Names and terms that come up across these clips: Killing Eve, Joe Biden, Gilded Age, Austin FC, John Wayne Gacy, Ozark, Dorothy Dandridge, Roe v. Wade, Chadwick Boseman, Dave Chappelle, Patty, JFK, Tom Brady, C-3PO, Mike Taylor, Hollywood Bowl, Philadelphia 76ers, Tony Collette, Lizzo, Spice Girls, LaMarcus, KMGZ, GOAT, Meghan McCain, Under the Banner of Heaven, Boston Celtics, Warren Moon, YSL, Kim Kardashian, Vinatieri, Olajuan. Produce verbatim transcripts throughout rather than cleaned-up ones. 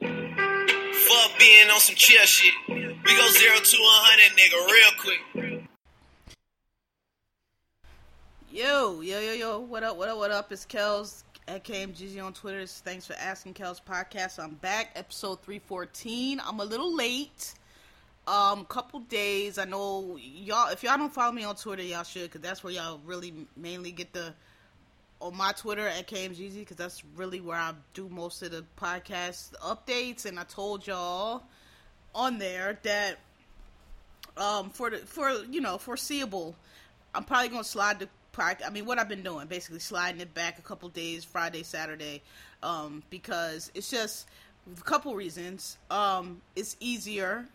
Fuck being on some chill shit. We go zero to one hundred, nigga, real quick. Yo, yo, yo, yo. What up, what up, what up? It's Kels at K M G Z on Twitter. It's Thanks for Asking Kels podcast. I'm back, episode three fourteen. I'm a little late. Um, couple days, I know, y'all, if y'all don't follow me on Twitter, y'all should, because that's where y'all really mainly get the, on my Twitter, at K M G Z, because that's really where I do most of the podcast updates, and I told y'all on there that, um, for the, for, you know, foreseeable, I'm probably going to slide the podcast, I mean, what I've been doing, basically sliding it back a couple days, Friday, Saturday, um, because it's just, a couple reasons, um, it's easier,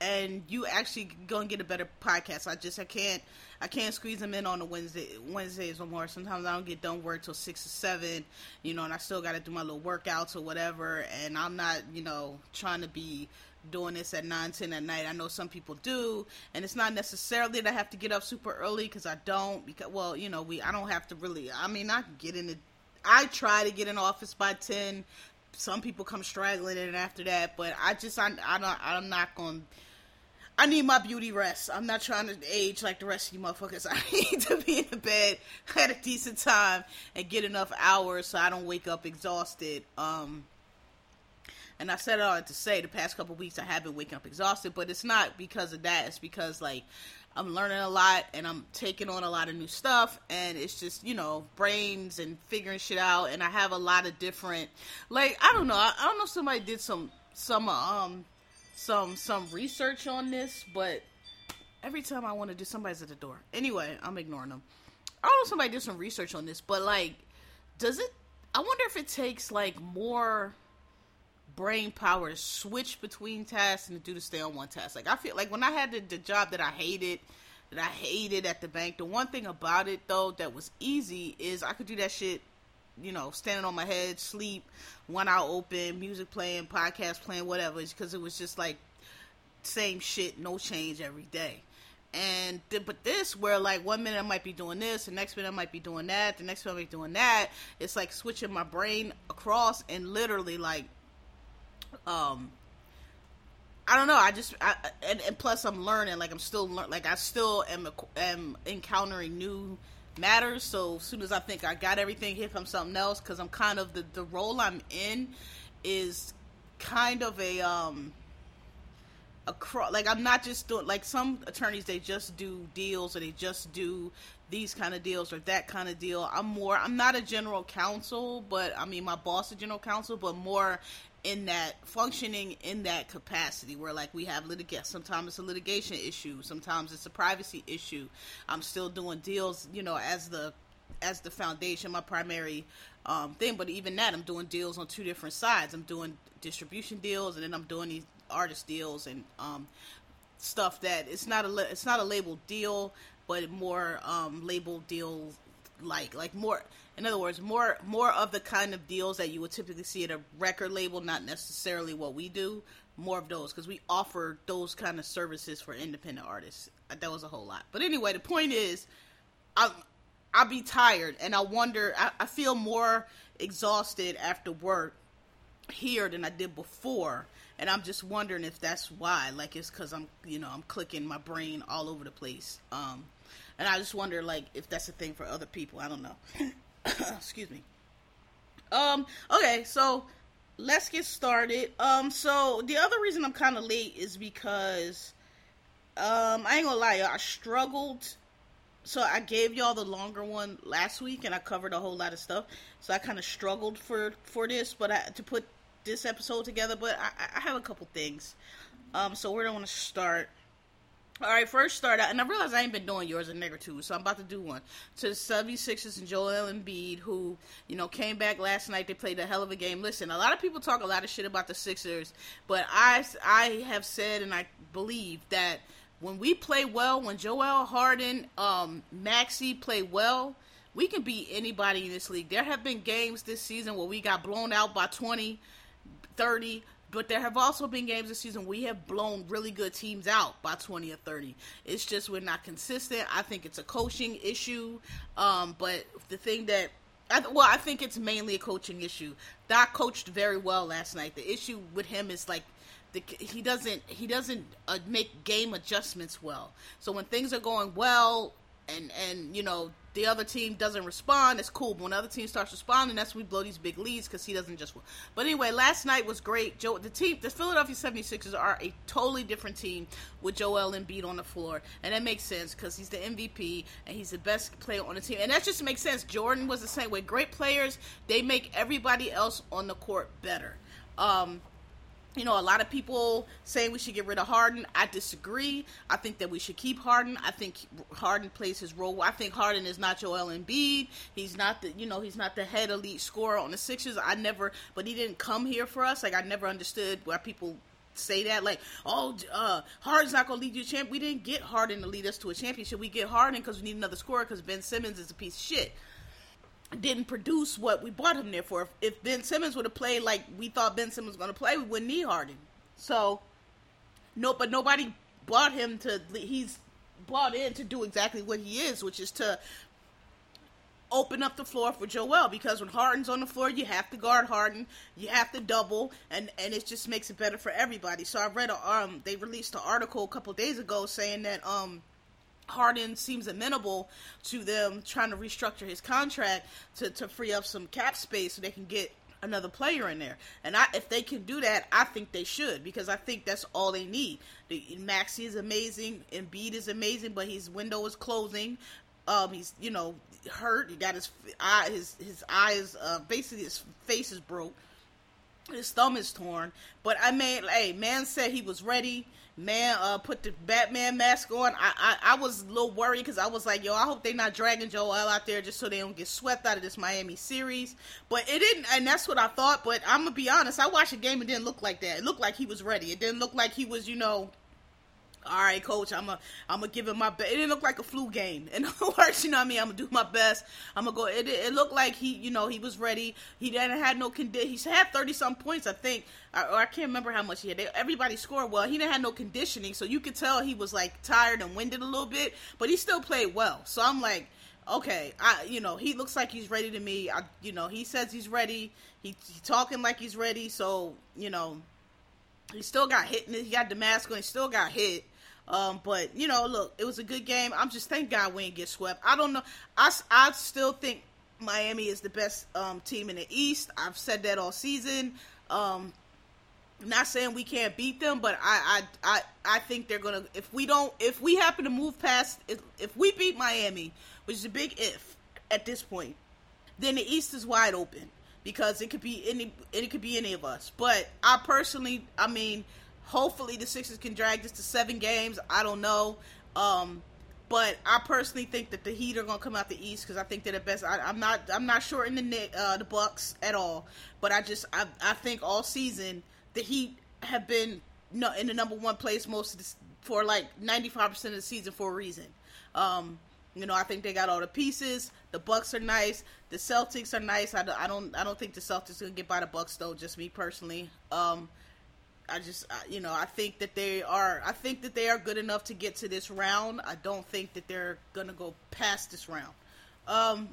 and you actually gonna get a better podcast. I just, I can't, I can't squeeze them in on a Wednesday, Wednesdays no more. Sometimes I don't get done work till six or seven, you know, and I still gotta do my little workouts or whatever, and I'm not, you know, trying to be doing this at nine, ten at night. I know some people do, and it's not necessarily that I have to get up super early, because I don't, because, well, you know, we, I don't have to really, I mean, I get in the, I try to get in the office by ten, some people come straggling in after that, but I just, I, I don't, I'm not gonna, I need my beauty rest. I'm not trying to age like the rest of you motherfuckers. I need to be in the bed at a decent time and get enough hours so I don't wake up exhausted. Um, and I said all that to say, the past couple weeks I have been waking up exhausted, but it's not because of that. It's because, like, I'm learning a lot and I'm taking on a lot of new stuff, and it's just, you know, brains and figuring shit out, and I have a lot of different, like, I don't know. I, I don't know if somebody did some, some, um... some some research on this, but every time I want to do, somebody's at the door. Anyway, I'm ignoring them. I don't know if somebody did some research on this, but, like, does it, I wonder if it takes, like, more brain power to switch between tasks and to do to stay on one task. Like, I feel like when I had the, the job that I hated, that I hated at the bank, the one thing about it, though, that was easy is I could do that shit, you know, standing on my head, sleep, one eye open, music playing, podcast playing, whatever, because it was just like same shit, no change every day. And th- but this, where, like, one minute I might be doing this, the next minute I might be doing that, the next minute I might be doing that. It's like switching my brain across, and literally, like, um, I don't know. I just, I, and, and plus I'm learning, like, I'm still learning, like, I still am, am encountering new matters, so as soon as I think I got everything, here comes something else, because I'm kind of, the, the role I'm in is kind of a, um, a, cro- like, I'm not just doing, like, some attorneys, they just do deals, or they just do these kind of deals, or that kind of deal. I'm more, I'm not a general counsel, but, I mean, my boss is general counsel, but more in that, functioning in that capacity, where, like, we have litigation, sometimes it's a litigation issue, sometimes it's a privacy issue, I'm still doing deals, you know, as the, as the foundation, my primary, um, thing, but even that, I'm doing deals on two different sides, I'm doing distribution deals, and then I'm doing these artist deals, and, um, stuff that, it's not a, it's not a labeled deal, but more, um, labeled deals, like, like, more, in other words, more, more of the kind of deals that you would typically see at a record label, not necessarily what we do, more of those, because we offer those kind of services for independent artists. That was a whole lot, but anyway, the point is, I, I'll be tired, and I wonder, I, I feel more exhausted after work here than I did before, and I'm just wondering if that's why, like, it's because I'm, you know, I'm clicking my brain all over the place, um, and I just wonder, like, if that's a thing for other people. I don't know. Excuse me. Um, okay, so let's get started. Um, so the other reason I'm kind of late is because, um, I ain't gonna lie, y'all, I struggled. So I gave y'all the longer one last week, and I covered a whole lot of stuff. So I kind of struggled for, for this, but I, to put this episode together, but I, I have a couple things. Um, so where do I want to start? Alright, first start out, and I realize I ain't been doing yours in nigger two, so I'm about to do one, to the seventy-sixers and Joel Embiid, who, you know, came back last night. They played a hell of a game. Listen, a lot of people talk a lot of shit about the Sixers, but I, I have said, and I believe that when we play well, when Joel Harden, um, Maxie play well, we can beat anybody in this league. There have been games this season where we got blown out by twenty, thirty, but there have also been games this season we have blown really good teams out by twenty or thirty. It's just we're not consistent. I think it's a coaching issue, um, but the thing that, I th- well, I think it's mainly a coaching issue. Doc coached very well last night. The issue with him is, like, the, he doesn't he doesn't uh, make game adjustments well. So when things are going well and, and you know, the other team doesn't respond, it's cool. But when the other team starts responding, that's when we blow these big leads because he doesn't just win. But anyway, last night was great. Joe, the team, the Philadelphia seventy-sixers are a totally different team with Joel Embiid on the floor. And that makes sense because he's the M V P and he's the best player on the team. And that just makes sense. Jordan was the same way. Great players, they make everybody else on the court better. Um... You know, a lot of people saying we should get rid of Harden. I disagree. I think that we should keep Harden. I think Harden plays his role. I think Harden is not Joel Embiid. He's not the, you know, he's not the head elite scorer on the Sixers. I never, but he didn't come here for us. Like, I never understood why people say that. Like, oh, uh, Harden's not going to lead you to a champ. We didn't get Harden to lead us to a championship. We get Harden because we need another scorer because Ben Simmons is a piece of shit. Didn't produce what we bought him there for. If, if Ben Simmons would have played like we thought Ben Simmons was going to play, we wouldn't need Harden. So, no, but nobody bought him to, he's bought in to do exactly what he is, which is to open up the floor for Joel, because when Harden's on the floor, you have to guard Harden, you have to double, and, and it just makes it better for everybody. So I read, a, um, they released an article a couple days ago saying that, um, Harden seems amenable to them trying to restructure his contract to, to free up some cap space so they can get another player in there. And I, if they can do that, I think they should, because I think that's all they need. The, Maxey is amazing, Embiid is amazing, but his window is closing. Um, he's, you know, hurt. He got his eye, his, his eyes, uh, basically his face is broke. His thumb is torn. But I mean, hey, man said he was ready. Man, uh, put the Batman mask on. I, I, I was a little worried because I was like, yo, I hope they're not dragging Joel out there just so they don't get swept out of this Miami series. But it didn't, and that's what I thought. But I'm going to be honest, I watched the game, it didn't look like that. It looked like he was ready. It didn't look like he was, you know, all right, coach, I'm going I'm to give him my best. It didn't look like a flu game. In other words, you know what I mean? I'm going to do my best. I'm going to go. It, it looked like he, you know, he was ready. He didn't have no condition. He had thirty-some points, I think. I, or I can't remember how much he had. They, everybody scored well. He didn't have no conditioning. So you could tell he was, like, tired and winded a little bit. But he still played well. So I'm like, okay, I, you know, he looks like he's ready to me. I, you know, he says he's ready. He, he talking like he's ready. So, you know, he still got hit. He got the mask on. He still got hit. Um, but, you know, look, it was a good game. I'm just, thank God we didn't get swept. I don't know. I, I still think Miami is the best um, team in the East. I've said that all season. Um, I'm not saying we can't beat them, but I, I, I, I think they're going to, if we don't, if we happen to move past, if, if we beat Miami, which is a big if at this point, then the East is wide open because it could be any, it could be any of us. But I personally, I mean, hopefully the Sixers can drag this to seven games. I don't know. Um, but I personally think that the Heat are going to come out the East because I think they're the best. I, I'm not I'm not shorting the, uh, the Bucks at all. But I just, I, I think all season the Heat have been no, in the number one place most of this, for like ninety-five percent of the season for a reason. Um, you know, I think they got all the pieces. The Bucks are nice. The Celtics are nice. I, I don't I don't think the Celtics are going to get by the Bucks though, just me personally. Um I just, you know, I think that they are, I think that they are good enough to get to this round. I don't think that they're going to go past this round. Um,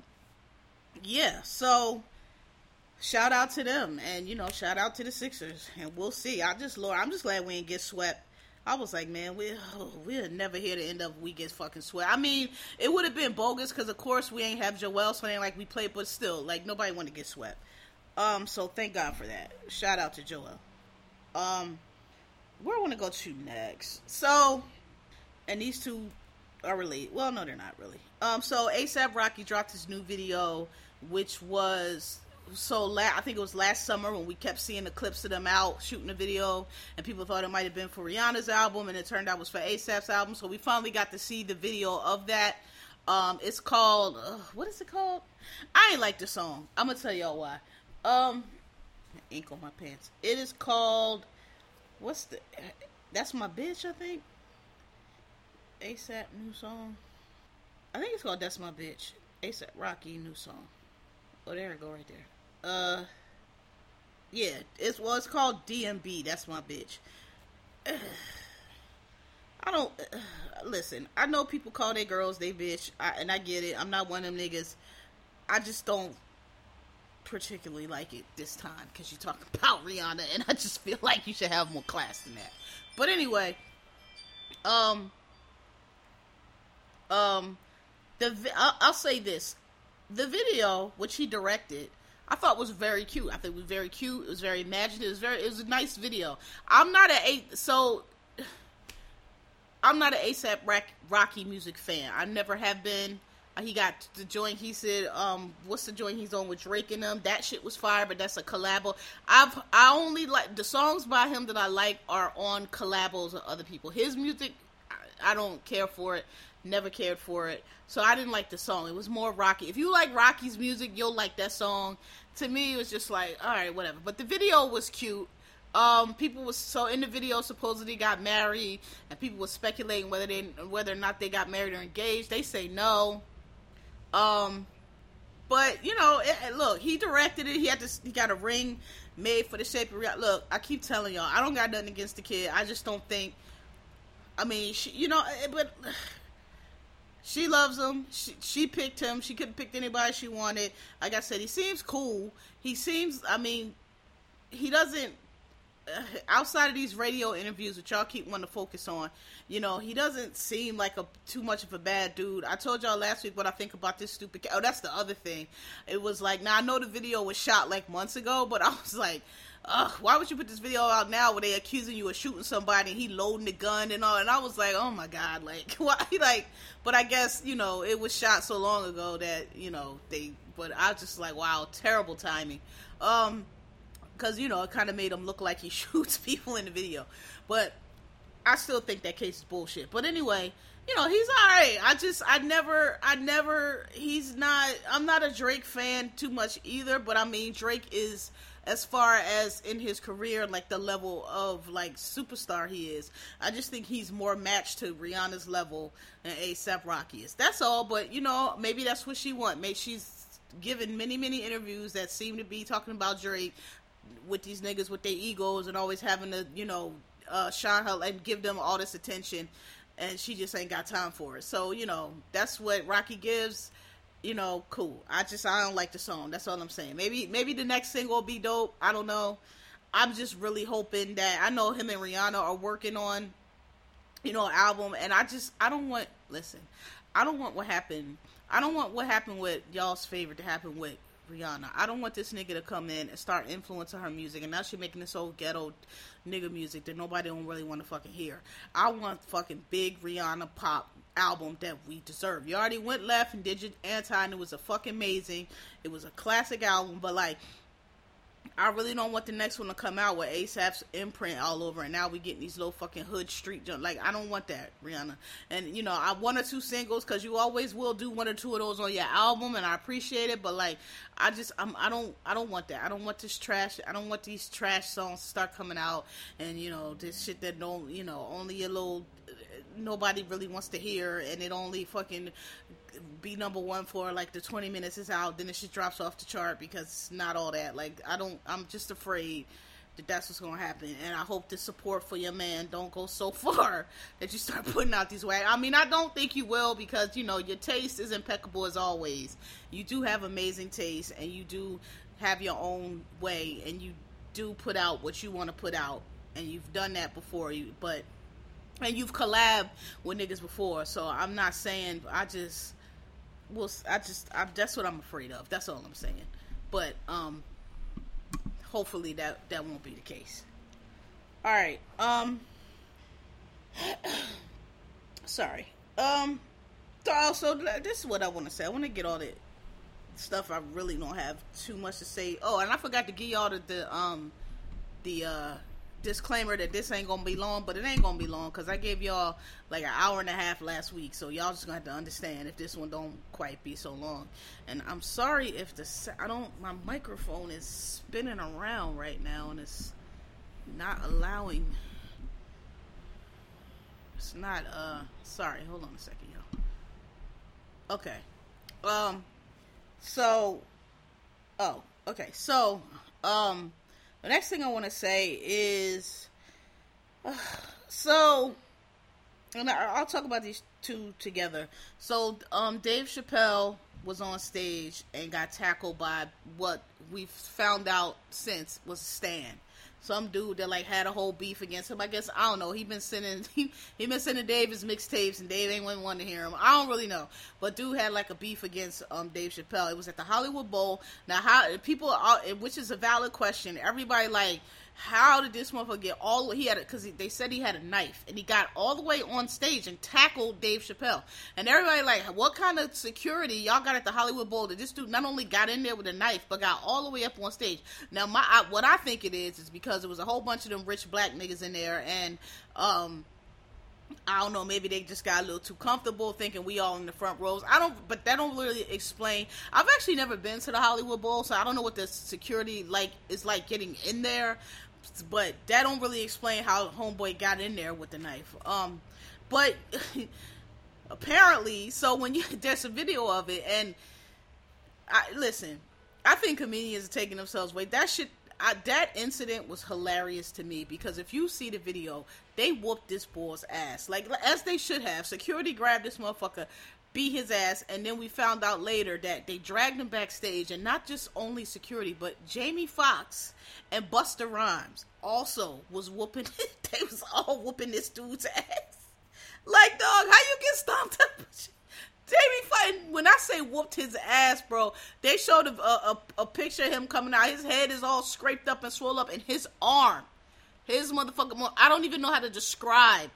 yeah, so shout out to them and, you know, shout out to the Sixers and we'll see. I just, Lord, I'm just glad we didn't get swept. I was like, man, we, oh, we're never here to end up, we get fucking swept. I mean, it would have been bogus because of course we ain't have Joel, so it ain't like we played, but still, like nobody want to get swept. Um, so thank God for that. Shout out to Joel. Um, where I want to go to next, so, and these two are related, well, no, they're not really, um, so, A$AP Rocky dropped his new video, which was, so, la- I think it was last summer, when we kept seeing the clips of them out, shooting the video, and people thought it might have been for Rihanna's album, and it turned out it was for A$AP's album, so we finally got to see the video of that. um, it's called, uh, what is it called? I ain't like the song, I'm gonna tell y'all why. um, Ink on my pants. It is called, what's the, that's my bitch, I think. A$AP new song. I think it's called That's My Bitch. A$AP Rocky new song. Oh, there it go right there. Uh, yeah, it's, well, it's called D M B, That's My Bitch. I don't, uh, listen, I know people call their girls they bitch, I, and I get it. I'm not one of them niggas. I just don't particularly like it this time, because you talk about Rihanna, and I just feel like you should have more class than that. But anyway, um, um, the, I'll, I'll say this, the video, which he directed, I thought was very cute. I think it was very cute, it was very imaginative, it was very, it was a nice video. I'm not an eight, so, I'm not an A$AP Rocky music fan, I never have been. He got the joint, he said, um, what's the joint he's on with Drake and them? That shit was fire, but that's a collabo. I've, I only like, the songs by him that I like are on collabos of other people. His music, I, I don't care for it, never cared for it, so I didn't like the song. It was more Rocky. If you like Rocky's music, you'll like that song. To me, it was just like, alright, whatever. But the video was cute. Um, people was, so in the video, supposedly got married, and people were speculating whether they, whether or not they got married or engaged. They say no. Um, but, you know, it, it, look, he directed it, he had to, he got a ring made for the shape of, look, I keep telling y'all, I don't got nothing against the kid, I just don't think, I mean, she, you know, it, but, she loves him, she, she picked him, she could have picked anybody she wanted. Like I said, he seems cool, he seems, I mean, he doesn't, uh, outside of these radio interviews, which y'all keep wanting to focus on, you know, he doesn't seem like a, too much of a bad dude. I told y'all last week what I think about this stupid cat. Oh, that's the other thing, it was like, now I know the video was shot like months ago, but I was like, ugh, why would you put this video out now where they accusing you of shooting somebody, and he loading the gun and all, and I was like, oh my god, like, why, like, but I guess, you know, it was shot so long ago that, you know, they, but I was just like, wow, terrible timing, um, because, you know, it kind of made him look like he shoots people in the video, but I still think that case is bullshit, but anyway, you know, he's alright, I just, I never, I never, he's not, I'm not a Drake fan too much either, but I mean, Drake is, as far as in his career, like, the level of, like, superstar he is, I just think he's more matched to Rihanna's level than A$AP Rocky is, that's all, but, you know, maybe that's what she wants, maybe she's given many, many interviews that seem to be talking about Drake, with these niggas with their egos and always having to, you know, uh, shine her and give them all this attention, and she just ain't got time for it, so, you know, that's what Rocky gives, you know, cool, I just, I don't like the song, that's all I'm saying, maybe, maybe the next single will be dope, I don't know, I'm just really hoping that, I know him and Rihanna are working on, you know, an album, and I just, I don't want, listen, I don't want what happened, I don't want what happened with y'all's favorite to happen with Rihanna. I don't want this nigga to come in and start influencing her music, and now she making this old ghetto nigga music that nobody don't really want to fucking hear. I want fucking big Rihanna pop album that we deserve. You already went left and did your anti, and it was a fucking amazing, it was a classic album, but like, I really don't want the next one to come out with A$AP's imprint all over, and now we getting these little fucking hood street junk, like, I don't want that, Rihanna, and, you know, I one or two singles, because you always will do one or two of those on your album, and I appreciate it, but, like, I just, I'm, I don't, I don't want that, I don't want this trash, I don't want these trash songs to start coming out, and, you know, this shit that don't, you know, only a little, nobody really wants to hear, and it only fucking be number one for like the twenty minutes is out, then it just drops off the chart because it's not all that, like, I don't, I'm just afraid that that's what's gonna happen, and I hope the support for your man don't go so far that you start putting out these wack, I mean, I don't think you will, because, you know, your taste is impeccable as always, you do have amazing taste, and you do have your own way, and you do put out what you want to put out, and you've done that before, you, but, and you've collabed with niggas before, so I'm not saying, I just, Well, I just, I, that's what I'm afraid of, that's all I'm saying, but, um, hopefully that, that won't be the case. Alright, um, sorry, um, also, this is what I want to say, I want to get all that stuff, I really don't have too much to say, oh, and I forgot to give y'all the, the um, the, uh, disclaimer that this ain't gonna be long, but it ain't gonna be long, because I gave y'all like an hour and a half last week, so y'all just gonna have to understand if this one don't quite be so long, and I'm sorry if the, I don't, my microphone is spinning around right now, and it's not allowing, It's not, uh, sorry, hold on a second, y'all. Okay. Um, so, oh, okay. So, um, the next thing I want to say is, uh, so, and I, I'll talk about these two together. So, um, Dave Chappelle was on stage and got tackled by what we've found out since was Stan. Some dude that, like, had a whole beef against him. I guess, I don't know, he been sending, he, he been sending Dave his mixtapes, and Dave ain't wanting to hear him. I don't really know, but dude had, like, a beef against, um, Dave Chappelle. It was at the Hollywood Bowl. Now, how, people, are, which is a valid question, everybody, like, how did this motherfucker get all, he had, a, cause he, they said he had a knife, and he got all the way on stage and tackled Dave Chappelle, and everybody, like, what kind of security y'all got at the Hollywood Bowl that this dude not only got in there with a knife, but got all the way up on stage? Now, my, I, what I think it is, is because it was a whole bunch of them rich black niggas in there, and, um, I don't know, maybe they just got a little too comfortable thinking we all in the front rows. I don't, but that don't really explain. I've actually never been to the Hollywood Bowl, so I don't know what the security, like, is like getting in there, but that don't really explain how homeboy got in there with the knife, um, but, apparently, so when you, there's a video of it, and, I, listen, I think comedians are taking themselves away. That shit, I, that incident was hilarious to me, because if you see the video, they whooped this boy's ass, like, as they should have. Security grabbed this motherfucker, beat his ass, and then we found out later that they dragged him backstage, and not just only security, but Jamie Foxx and Busta Rhymes also was whooping, they was all whooping this dude's ass, like, dog, how you get stomped up? Jamie fighting, when I say whooped his ass, bro, they showed a, a, a picture of him coming out, his head is all scraped up and swollen up, and his arm, his motherfucking, I don't even know how to describe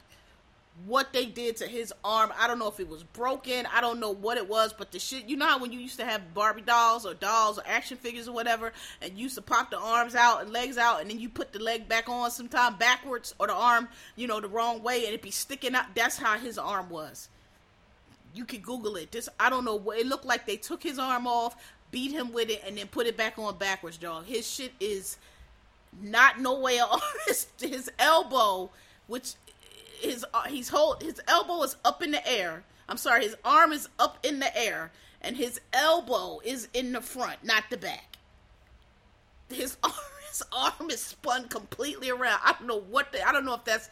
what they did to his arm. I don't know if it was broken, I don't know what it was, but the shit, you know how when you used to have Barbie dolls, or dolls, or action figures, or whatever, and you used to pop the arms out, and legs out, and then you put the leg back on sometime backwards, or the arm, you know, the wrong way, and it be sticking out? That's how his arm was. You can Google it. This, I don't know what, it looked like they took his arm off, beat him with it, and then put it back on backwards, dog. His shit is not no way off. His elbow, which his, he's hold, his elbow is up in the air. I'm sorry, his arm is up in the air, and his elbow is in the front, not the back. His arm, his arm is spun completely around. I don't know what the, I don't know if that's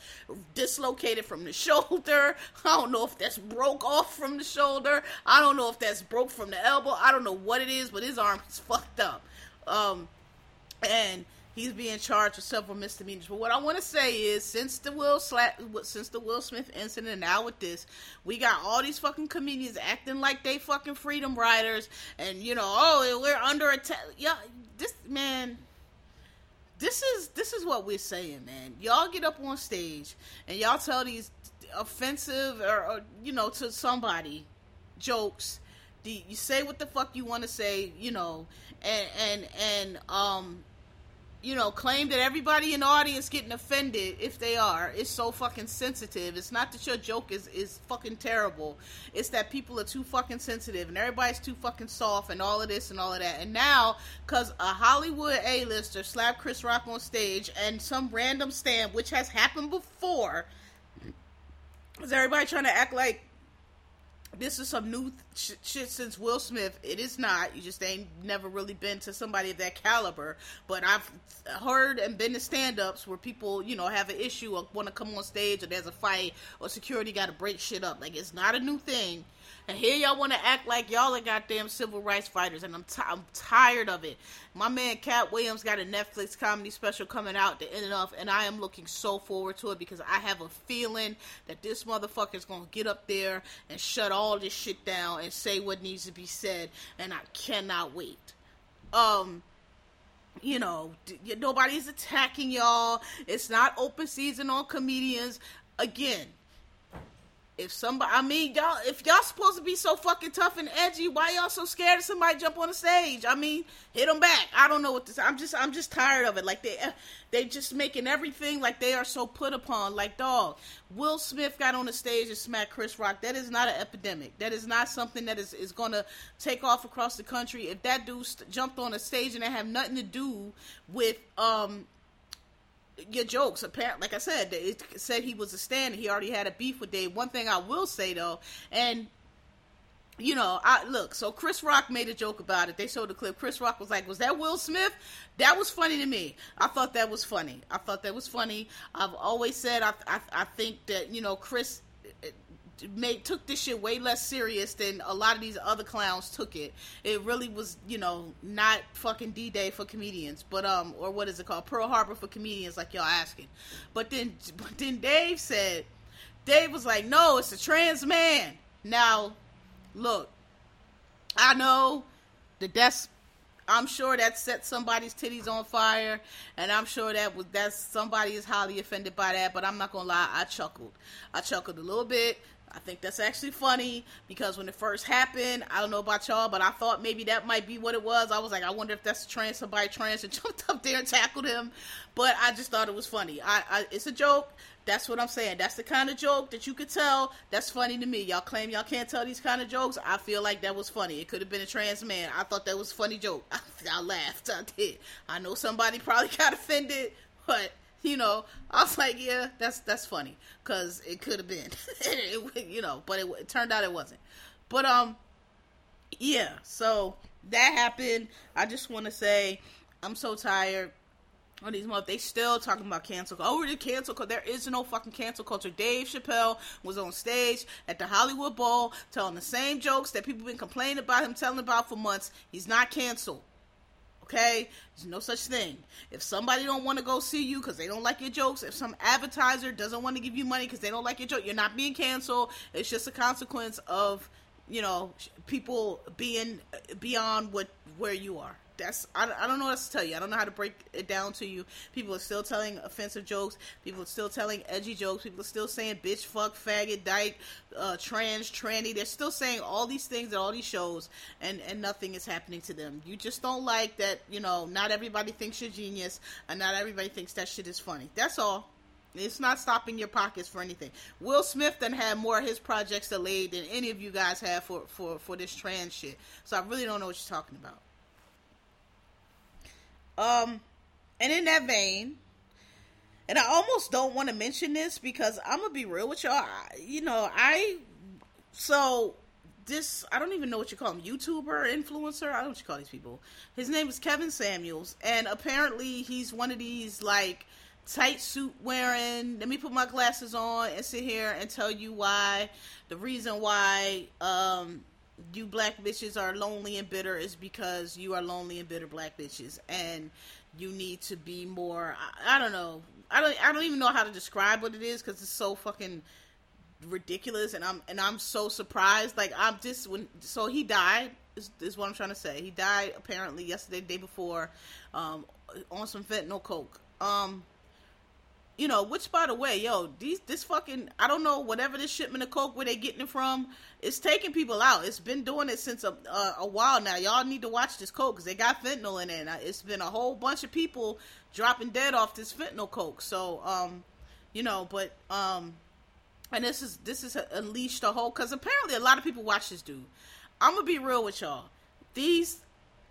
dislocated from the shoulder. I don't know if that's broke off from the shoulder. I don't know if that's broke from the elbow. I don't know what it is, but his arm is fucked up. Um, and he's being charged with several misdemeanors. But what I want to say is, since the Will slap, since the Will Smith incident, and now with this, we got all these fucking comedians acting like they fucking freedom riders, and, you know, oh, we're under attack. Yeah, this, man, this is, this is what we're saying, man. Y'all get up on stage, and y'all tell these offensive, or, or you know, to somebody, jokes. The, you say what the fuck you want to say, you know, and, and, and, um, you know, claim that everybody in the audience getting offended, if they are, is so fucking sensitive. It's not that your joke is, is fucking terrible, it's that people are too fucking sensitive, and everybody's too fucking soft, and all of this, and all of that, and now, cause a Hollywood A-lister slapped Chris Rock on stage, and some random stand, which has happened before, is everybody trying to act like this is some new th- shit since Will Smith. It is not. You just ain't never really been to somebody of that caliber, but I've heard and been to stand-ups where people, you know, have an issue or want to come on stage, or there's a fight, or security got to break shit up. Like, it's not a new thing, and here y'all want to act like y'all are goddamn civil rights fighters, and I'm, t- I'm tired of it. My man Cat Williams got a Netflix comedy special coming out the end of, and I am looking so forward to it, because I have a feeling that this motherfucker's gonna get up there and shut all this shit down and say what needs to be said, and I cannot wait. Um, you know, d- nobody's attacking y'all, it's not open season on comedians, again. If somebody, I mean, y'all, if y'all supposed to be so fucking tough and edgy, why y'all so scared of somebody jump on the stage? I mean, hit them back. I don't know what this, I'm just, I'm just tired of it. Like, they, they just making everything like they are so put upon. Like, dog, Will Smith got on the stage and smacked Chris Rock. That is not an epidemic. That is not something that is, is gonna take off across the country. If that dude st- jumped on a stage and it have nothing to do with, um, your jokes. Apparently, like I said, it said he was a stand. He already had a beef with Dave. One thing I will say though, and you know, I look, so Chris Rock made a joke about it. They showed the clip. Chris Rock was like, was that Will Smith? That was funny to me. I thought that was funny. I thought that was funny. I've always said, I, I, I think that, you know, Chris made, took this shit way less serious than a lot of these other clowns took it. It really was, you know, not fucking D-Day for comedians, but, um, or what is it called? Pearl Harbor for comedians, like y'all asking. But then, but then Dave said, Dave was like, no, it's a trans man. Now, look, I know that that's, I'm sure that set somebody's titties on fire, and I'm sure that was, that's, somebody is highly offended by that, but I'm not gonna lie, I chuckled. I chuckled a little bit. I think that's actually funny, because when it first happened, I don't know about y'all, but I thought maybe that might be what it was. I was like, I wonder if that's trans, somebody trans, and jumped up there and tackled him, but I just thought it was funny. I, I it's a joke. That's what I'm saying. That's the kind of joke that you could tell. That's funny to me. Y'all claim y'all can't tell these kind of jokes. I feel like that was funny. It could have been a trans man. I thought that was a funny joke. I, I laughed. I did. I know somebody probably got offended, but you know, I was like, yeah, that's, that's funny. 'Cause it could have been, it, you know, but it, it turned out it wasn't. But, um, yeah, so that happened. I just want to say, I'm so tired. On these months, they still talking about cancel culture. Oh, the cancel culture. There is no fucking cancel culture. Dave Chappelle was on stage at the Hollywood Bowl telling the same jokes that people been complaining about him telling about for months. He's not canceled. Okay? There's no such thing. If somebody don't want to go see you because they don't like your jokes, if some advertiser doesn't want to give you money because they don't like your joke, you're not being canceled. It's just a consequence of, you know, people being beyond what where you are. That's, I, I don't know what else to tell you. I don't know how to break it down to you. People are still telling offensive jokes. People are still telling edgy jokes. People are still saying bitch, fuck, faggot, dyke, uh, trans, tranny. They're still saying all these things at all these shows, and, and nothing is happening to them. You just don't like that, you know, not everybody thinks you're genius, and not everybody thinks that shit is funny. That's all. It's not stopping your pockets for anything. Will Smith done had more of his projects delayed than any of you guys have for, for, for this trans shit. So I really don't know what you're talking about. Um, and in that vein, and I almost don't want to mention this because I'm gonna be real with y'all, I, you know, I, so this, I don't even know what you call him, YouTuber, influencer, I don't know what you call these people, his name is Kevin Samuels, and apparently he's one of these, like, tight suit wearing, let me put my glasses on and sit here and tell you why, the reason why, um, you black bitches are lonely and bitter is because you are lonely and bitter black bitches, and you need to be more, I, I don't know, I don't, I don't even know how to describe what it is, because it's so fucking ridiculous, and I'm, and I'm so surprised, like, I'm just, when, so he died, is, is what I'm trying to say, he died, apparently, yesterday, the day before, um, on some fentanyl coke, um, you know, which, by the way, yo, these, this fucking, I don't know, whatever this shipment of coke, where they getting it from, it's taking people out. It's been doing it since a, uh, a while now. Y'all need to watch this coke, because they got fentanyl in it, and it's been a whole bunch of people dropping dead off this fentanyl coke, so, um, you know, but, um, and this is, this is unleashed a whole, because apparently a lot of people watch this dude. I'm gonna be real with y'all, these,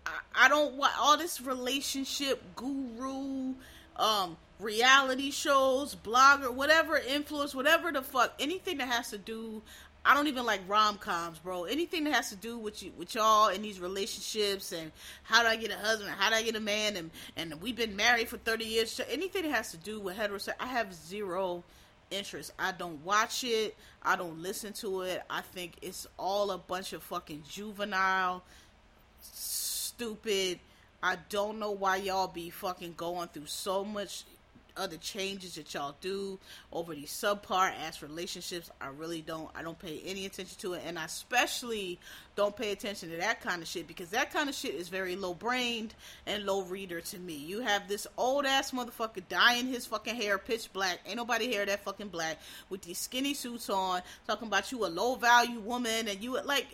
I, I don't want, all this relationship guru, um, reality shows, blogger, whatever, influence, whatever the fuck, anything that has to do, I don't even like rom-coms, bro, anything that has to do with you, with y'all and these relationships, and how do I get a husband, how do I get a man, and, and we've been married for thirty years, anything that has to do with heterosexual, I have zero interest. I don't watch it, I don't listen to it, I think it's all a bunch of fucking juvenile, stupid, I don't know why y'all be fucking going through so much other changes that y'all do over these subpar ass relationships. I really don't, I don't pay any attention to it, and I especially don't pay attention to that kind of shit, because that kind of shit is very low brained and low reader to me. You have this old ass motherfucker dyeing his fucking hair pitch black, ain't nobody hair that fucking black, with these skinny suits on, talking about you a low value woman, and you like,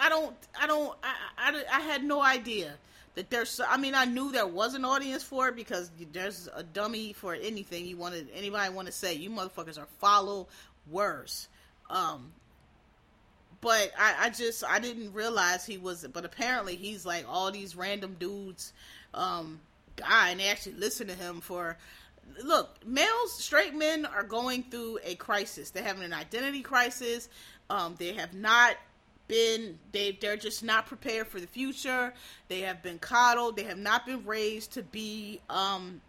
I don't, I don't, I, I, I had no idea that there's, I mean, I knew there was an audience for it, because there's a dummy for anything you wanted, anybody want to say, you motherfuckers are followers, um, but I, I just, I didn't realize he was, but apparently he's like all these random dudes, um, guy, and they actually listen to him for, look, males, straight men are going through a crisis. They're having an identity crisis. Um, they have not been, they, they're just not prepared for the future. They have been coddled. They have not been raised to be, um,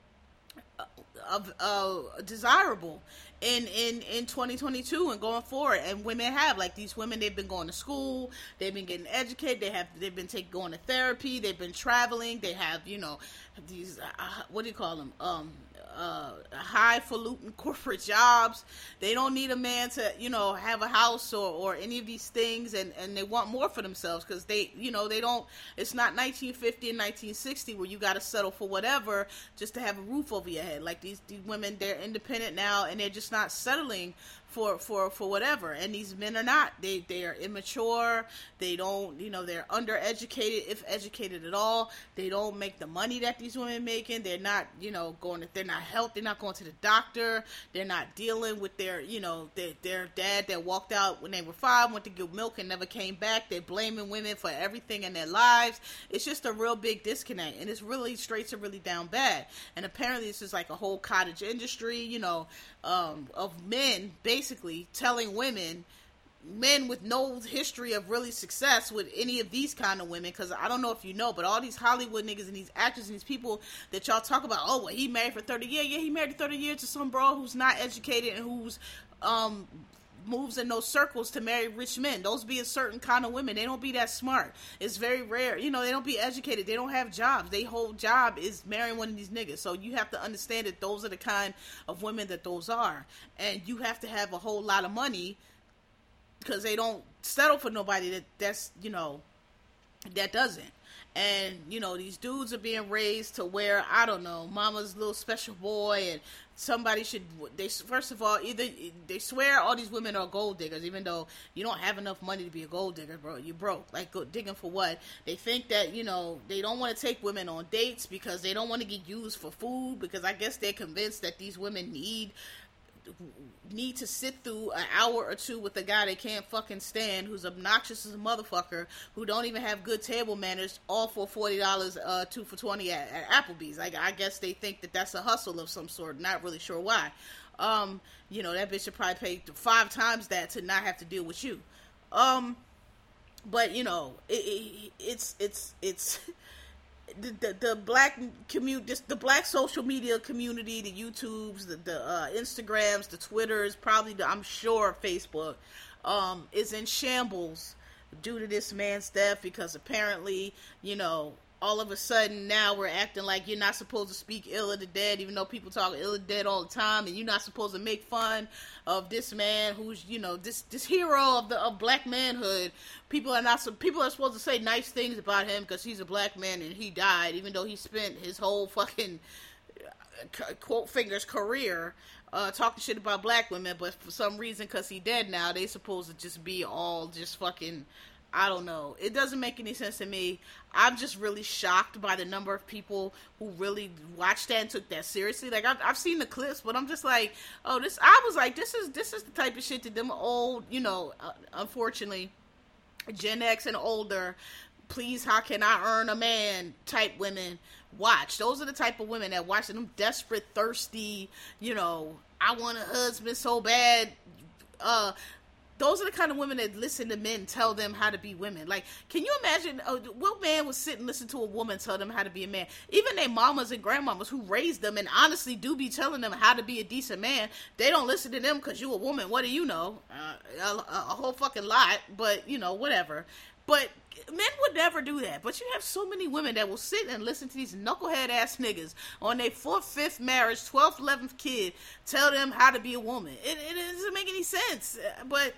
of, uh, desirable in, in, in twenty twenty-two and going forward. And women have, like, these women, they've been going to school, they've been getting educated, they have, they've been take, going to therapy, they've been traveling, they have, you know, these, uh, what do you call them? Um, uh, highfalutin corporate jobs. They don't need a man to, you know, have a house or, or any of these things. And, and they want more for themselves because they, you know, they don't, it's not nineteen fifty and nineteen sixty where you got to settle for whatever just to have a roof over your head. Like these, these women, they're independent now and they're just not settling for, for, for whatever. And these men are not, they, they are immature. They don't, you know, they're undereducated, if educated at all. They don't make the money that these women making. They're not, you know, going to, they're not help. They're not going to the doctor. They're not dealing with their, you know, their, their dad that walked out when they were five, went to get milk and never came back. They're blaming women for everything in their lives. It's just a real big disconnect, and it's really straight to really down bad. And apparently this is like a whole cottage industry, you know, um, of men basically telling women, men with no history of really success with any of these kind of women, because I don't know if you know, but all these Hollywood niggas and these actors and these people that y'all talk about, oh, well, he married for thirty years, yeah, he married thirty years to some bro who's not educated and who's, um, moves in those circles to marry rich men. Those be a certain kind of women. They don't be that smart. It's very rare. You know, they don't be educated. They don't have jobs. Their whole job is marrying one of these niggas. So you have to understand that those are the kind of women that those are. And you have to have a whole lot of money, because they don't settle for nobody that, that's, you know, that doesn't. And, you know, these dudes are being raised to where, I don't know, mama's little special boy, and somebody should, they, first of all, either, they swear all these women are gold diggers, even though you don't have enough money to be a gold digger, bro, you broke, like, go digging for what? They think that, you know, they don't want to take women on dates, because they don't want to get used for food, because I guess they're convinced that these women need, need to sit through an hour or two with a guy they can't fucking stand, who's obnoxious as a motherfucker, who don't even have good table manners, all for forty dollars, uh, two for twenty at, at Applebee's. Like, I guess they think that that's a hustle of some sort, not really sure why. Um, you know, that bitch should probably pay five times that to not have to deal with you. Um, but, you know, it, it, it's, it's, it's... The, the the black community, the black social media community, the YouTubes, the, the uh, Instagrams, the Twitters, probably the, I'm sure Facebook, um, is in shambles due to this man's death, because apparently, you know, all of a sudden now we're acting like you're not supposed to speak ill of the dead, even though people talk ill of the dead all the time, and you're not supposed to make fun of this man who's, you know, this, this hero of the, of black manhood. People are not, some people are supposed to say nice things about him because he's a black man and he died, even though he spent his whole fucking, quote fingers, career, uh, talking shit about black women, but for some reason, because he dead now, they supposed to just be all just fucking, I don't know. It doesn't make any sense to me. I'm just really shocked by the number of people who really watched that and took that seriously. Like, I've, I've seen the clips, but I'm just like, oh, this, I was like, this is, this is the type of shit that them old, you know, uh, unfortunately, Gen X and older, please, how can I earn a man type women watch. Those are the type of women that watch them desperate, thirsty, you know, I want a husband so bad, uh, those are the kind of women that listen to men tell them how to be women. Like, can you imagine uh, what man would sit and listen to a woman tell them how to be a man? Even their mamas and grandmamas who raised them and honestly do be telling them how to be a decent man, they don't listen to them because you a woman. What do you know? Uh, a, a whole fucking lot, but, you know, whatever. But men would never do that. But you have so many women that will sit and listen to these knucklehead ass niggas on their fourth, fifth marriage, twelfth, eleventh kid, tell them how to be a woman. It, it doesn't make any sense. But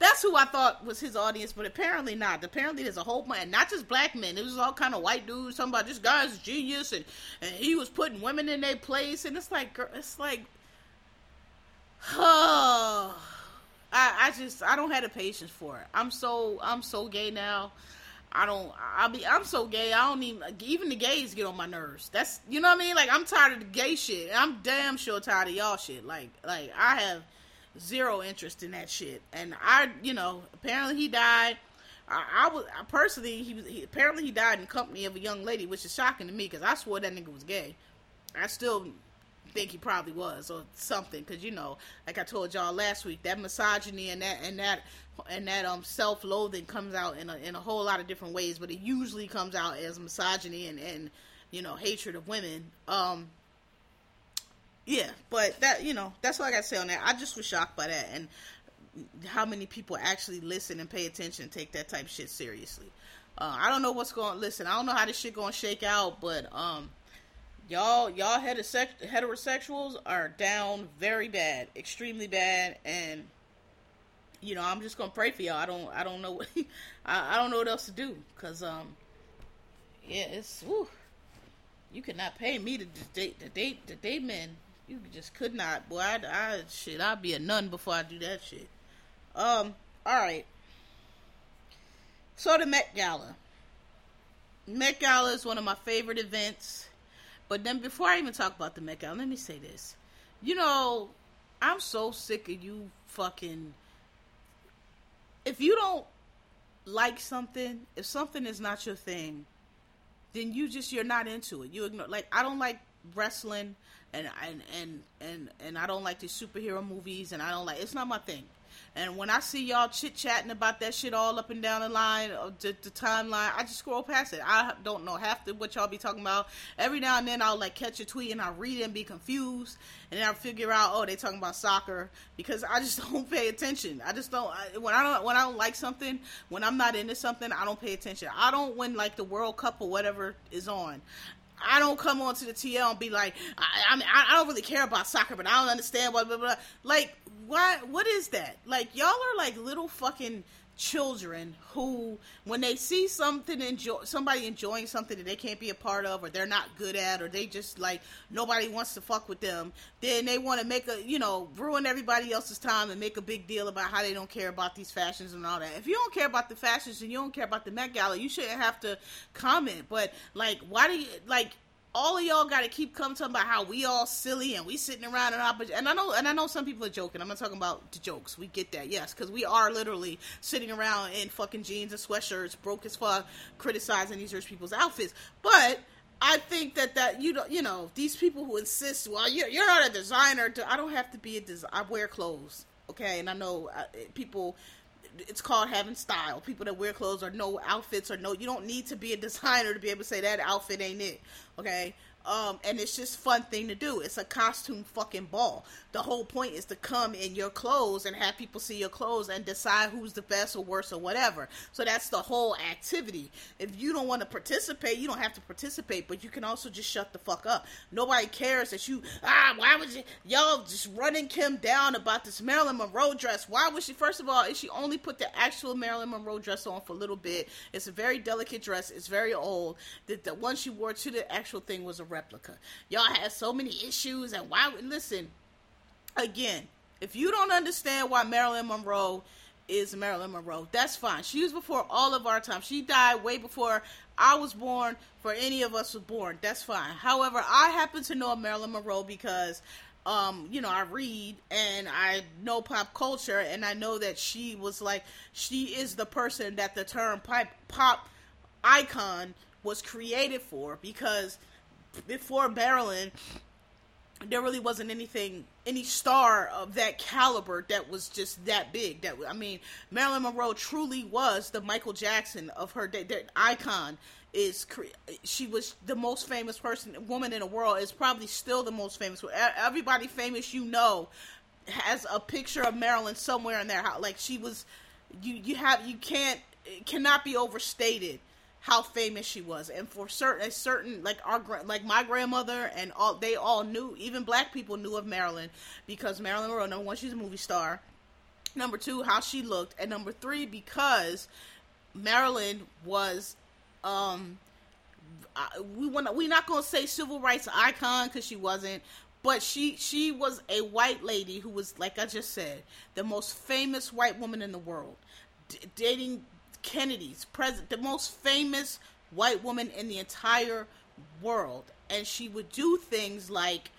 that's who I thought was his audience, but apparently not. Apparently there's a whole bunch, not just black men. It was all kind of white dudes talking about this guy's a genius and, and he was putting women in their place. And it's like, it's like, oh, I, I just, I don't have the patience for it. I'm so, I'm so gay now. I don't, I be, I'm so gay. I don't even, even the gays get on my nerves. That's, you know what I mean? Like, I'm tired of the gay shit. I'm damn sure tired of y'all shit. Like, like I have zero interest in that shit, and I, you know, apparently he died, I, I was, I personally, he was, he, apparently he died in company of a young lady, which is shocking to me, because I swore that nigga was gay. I still think he probably was or something, because, you know, like I told y'all last week, that misogyny and that and that and that um self-loathing comes out in a, in a whole lot of different ways, but it usually comes out as misogyny and, and you know, hatred of women. Um, yeah, but that, you know, that's all I got to say on that. I just was shocked by that, and how many people actually listen and pay attention and take that type of shit seriously. Uh, I don't know what's going, listen, I don't know how this shit gonna shake out, but, um, y'all, y'all heterosexuals are down very bad, extremely bad, and, you know, I'm just gonna pray for y'all. I don't, I don't know what, I, I don't know what else to do, cause, um, yeah, it's, whew, you could not pay me to date, to date, to date men. You just could not, boy. I, I, shit, I'd be a nun before I do that shit. Um, alright. So the Met Gala. Met Gala is one of my favorite events. But then before I even talk about the Met Gala, let me say this. You know, I'm so sick of you fucking... If you don't like something, if something is not your thing, then you just, you're not into it. You ignore, like, I don't like wrestling, and and and and and I don't like these superhero movies, and I don't like, it's not my thing. And when I see y'all chit chatting about that shit all up and down the line, the, the timeline, I just scroll past it. I don't know half of what y'all be talking about. Every now and then I'll like catch a tweet and I'll read it and be confused, and then I'll figure out, oh, they talking about soccer, because I just don't pay attention. I just don't, I, when I don't, when I don't like something, when I'm not into something, I don't pay attention. I don't, when like the World Cup or whatever is on, I don't come on to the T L and be like, I, I mean, I, I don't really care about soccer, but I don't understand what, blah, blah, blah. Like, why, what is that? Like, y'all are like little fucking children who, when they see something, enjoy, somebody enjoying something that they can't be a part of, or they're not good at, or they just like, nobody wants to fuck with them, then they want to make a, you know, ruin everybody else's time and make a big deal about how they don't care about these fashions and all that. If you don't care about the fashions and you don't care about the Met Gala, you shouldn't have to comment, but like, why do you, like, all of y'all gotta keep coming talking about how we all silly and we sitting around in our, and I know, and I know some people are joking. I'm not talking about the jokes. We get that, yes, because we are literally sitting around in fucking jeans and sweatshirts, broke as fuck, criticizing these rich people's outfits. But I think that that you don't, you know, these people who insist, well, you're, you're not a designer. I don't have to be a designer. I wear clothes, okay? And I know people. It's called having style. People that wear clothes or no outfits or no, you don't need to be a designer to be able to say that outfit ain't it. Okay. Um, and it's just fun thing to do. It's a costume fucking ball. The whole point is to come in your clothes and have people see your clothes and decide who's the best or worst or whatever. So that's the whole activity. If you don't want to participate, you don't have to participate, but you can also just shut the fuck up. Nobody cares that you, ah, why was you, y'all just running Kim down about this Marilyn Monroe dress. Why was she, first of all, she only put the actual Marilyn Monroe dress on for a little bit. It's a very delicate dress. It's very old. The, the one she wore to the actual thing was a replica. Y'all had so many issues, and why would, listen, again, if you don't understand why Marilyn Monroe is Marilyn Monroe, that's fine. She was before all of our time. She died way before I was born, for any of us was born, that's fine. However, I happen to know of Marilyn Monroe because, um, you know, I read, and I know pop culture, and I know that she was like, she is the person that the term pop, pop icon was created for, because before Marilyn, there really wasn't anything, any star of that caliber that was just that big. That, I mean, Marilyn Monroe truly was the Michael Jackson of her day. That icon is, she was the most famous person, woman in the world, is probably still the most famous. Everybody famous you know has a picture of Marilyn somewhere in their house. Like, she was, you, you have, you can't, it cannot be overstated how famous she was. And for certain, a certain, like our, like my grandmother and all, they all knew, even black people knew of Marilyn, because Marilyn Monroe, number one, she's a movie star, number two, how she looked, and number three, because Marilyn was, um, we want, we're not going to say civil rights icon, because she wasn't, but she, she was a white lady who was, like I just said, the most famous white woman in the world, d- dating Kennedy's president, the most famous white woman in the entire world, and she would do things like,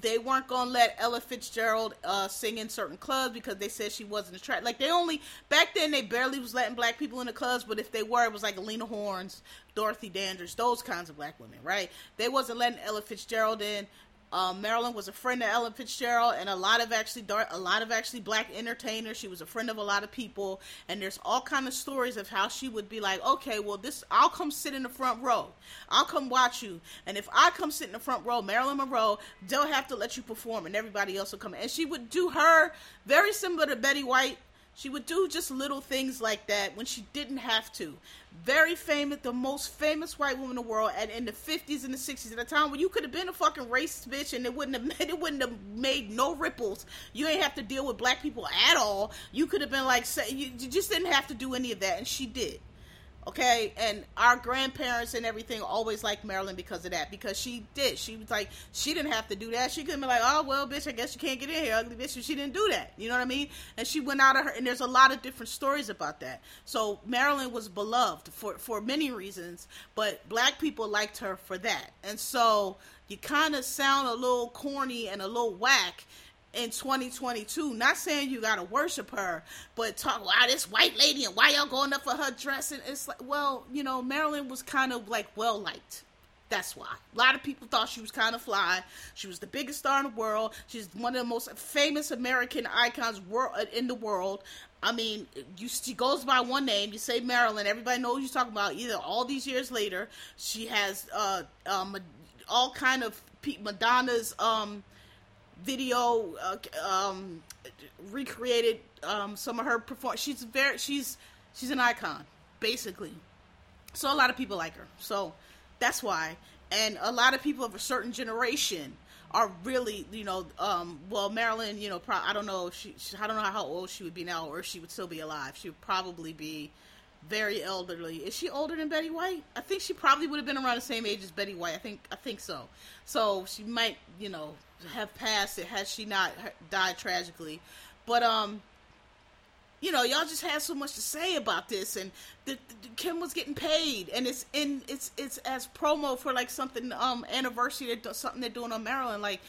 they weren't gonna let Ella Fitzgerald uh, sing in certain clubs because they said she wasn't attractive. Like, they only, back then they barely was letting black people in the clubs, but if they were, it was like Alina Horns, Dorothy Dandridge, those kinds of black women, right? They wasn't letting Ella Fitzgerald in. Um, Marilyn was a friend of Ella Fitzgerald and a lot of actually dark, a lot of actually black entertainers. She was a friend of a lot of people, and there's all kind of stories of how she would be like, okay, well this, I'll come sit in the front row. I'll come watch you. And if I come sit in the front row, Marilyn Monroe, they'll have to let you perform and everybody else will come. And she would do her, very similar to Betty White, she would do just little things like that when she didn't have to. Very famous, the most famous white woman in the world, and in the fifties and the sixties, at a time when you could have been a fucking racist bitch and it wouldn't have made, it wouldn't have made no ripples. You ain't have to deal with black people at all. You could have been like, you just didn't have to do any of that, and she did. Okay, and our grandparents and everything always liked Marilyn because of that, because she did, she was like, she didn't have to do that, she couldn't be like, oh, well, bitch, I guess you can't get in here, ugly bitch, she didn't do that, you know what I mean, and she went out of her, and there's a lot of different stories about that, so Marilyn was beloved for, for many reasons, but black people liked her for that, and so you kind of sound a little corny and a little whack in twenty twenty-two, not saying you gotta worship her, but talk, wow, this white lady, and why y'all going up for her dress, and it's like, well, you know, Marilyn was kind of, like, well-liked, that's why, a lot of people thought she was kind of fly, she was the biggest star in the world, she's one of the most famous American icons in the world. I mean, you, she goes by one name, you say Marilyn, everybody knows who you're talking about, either all these years later, she has, uh, um, all kind of, Madonna's, um, video uh, um recreated um some of her perform she's very she's she's an icon basically, so a lot of people like her, so that's why. And a lot of people of a certain generation are really, you know, um well, Marilyn, you know, pro- I don't know if she, she I don't know how old she would be now, or if she would still be alive. She would probably be very elderly. Is she older than Betty White? I think she probably would have been around the same age as Betty White. I think I think so. So she might, you know, have passed it had she not died tragically. But um, you know, y'all just had so much to say about this, and the, the, Kim was getting paid, and it's in it's it's as promo for like something um anniversary that something they're doing on Marilyn. Like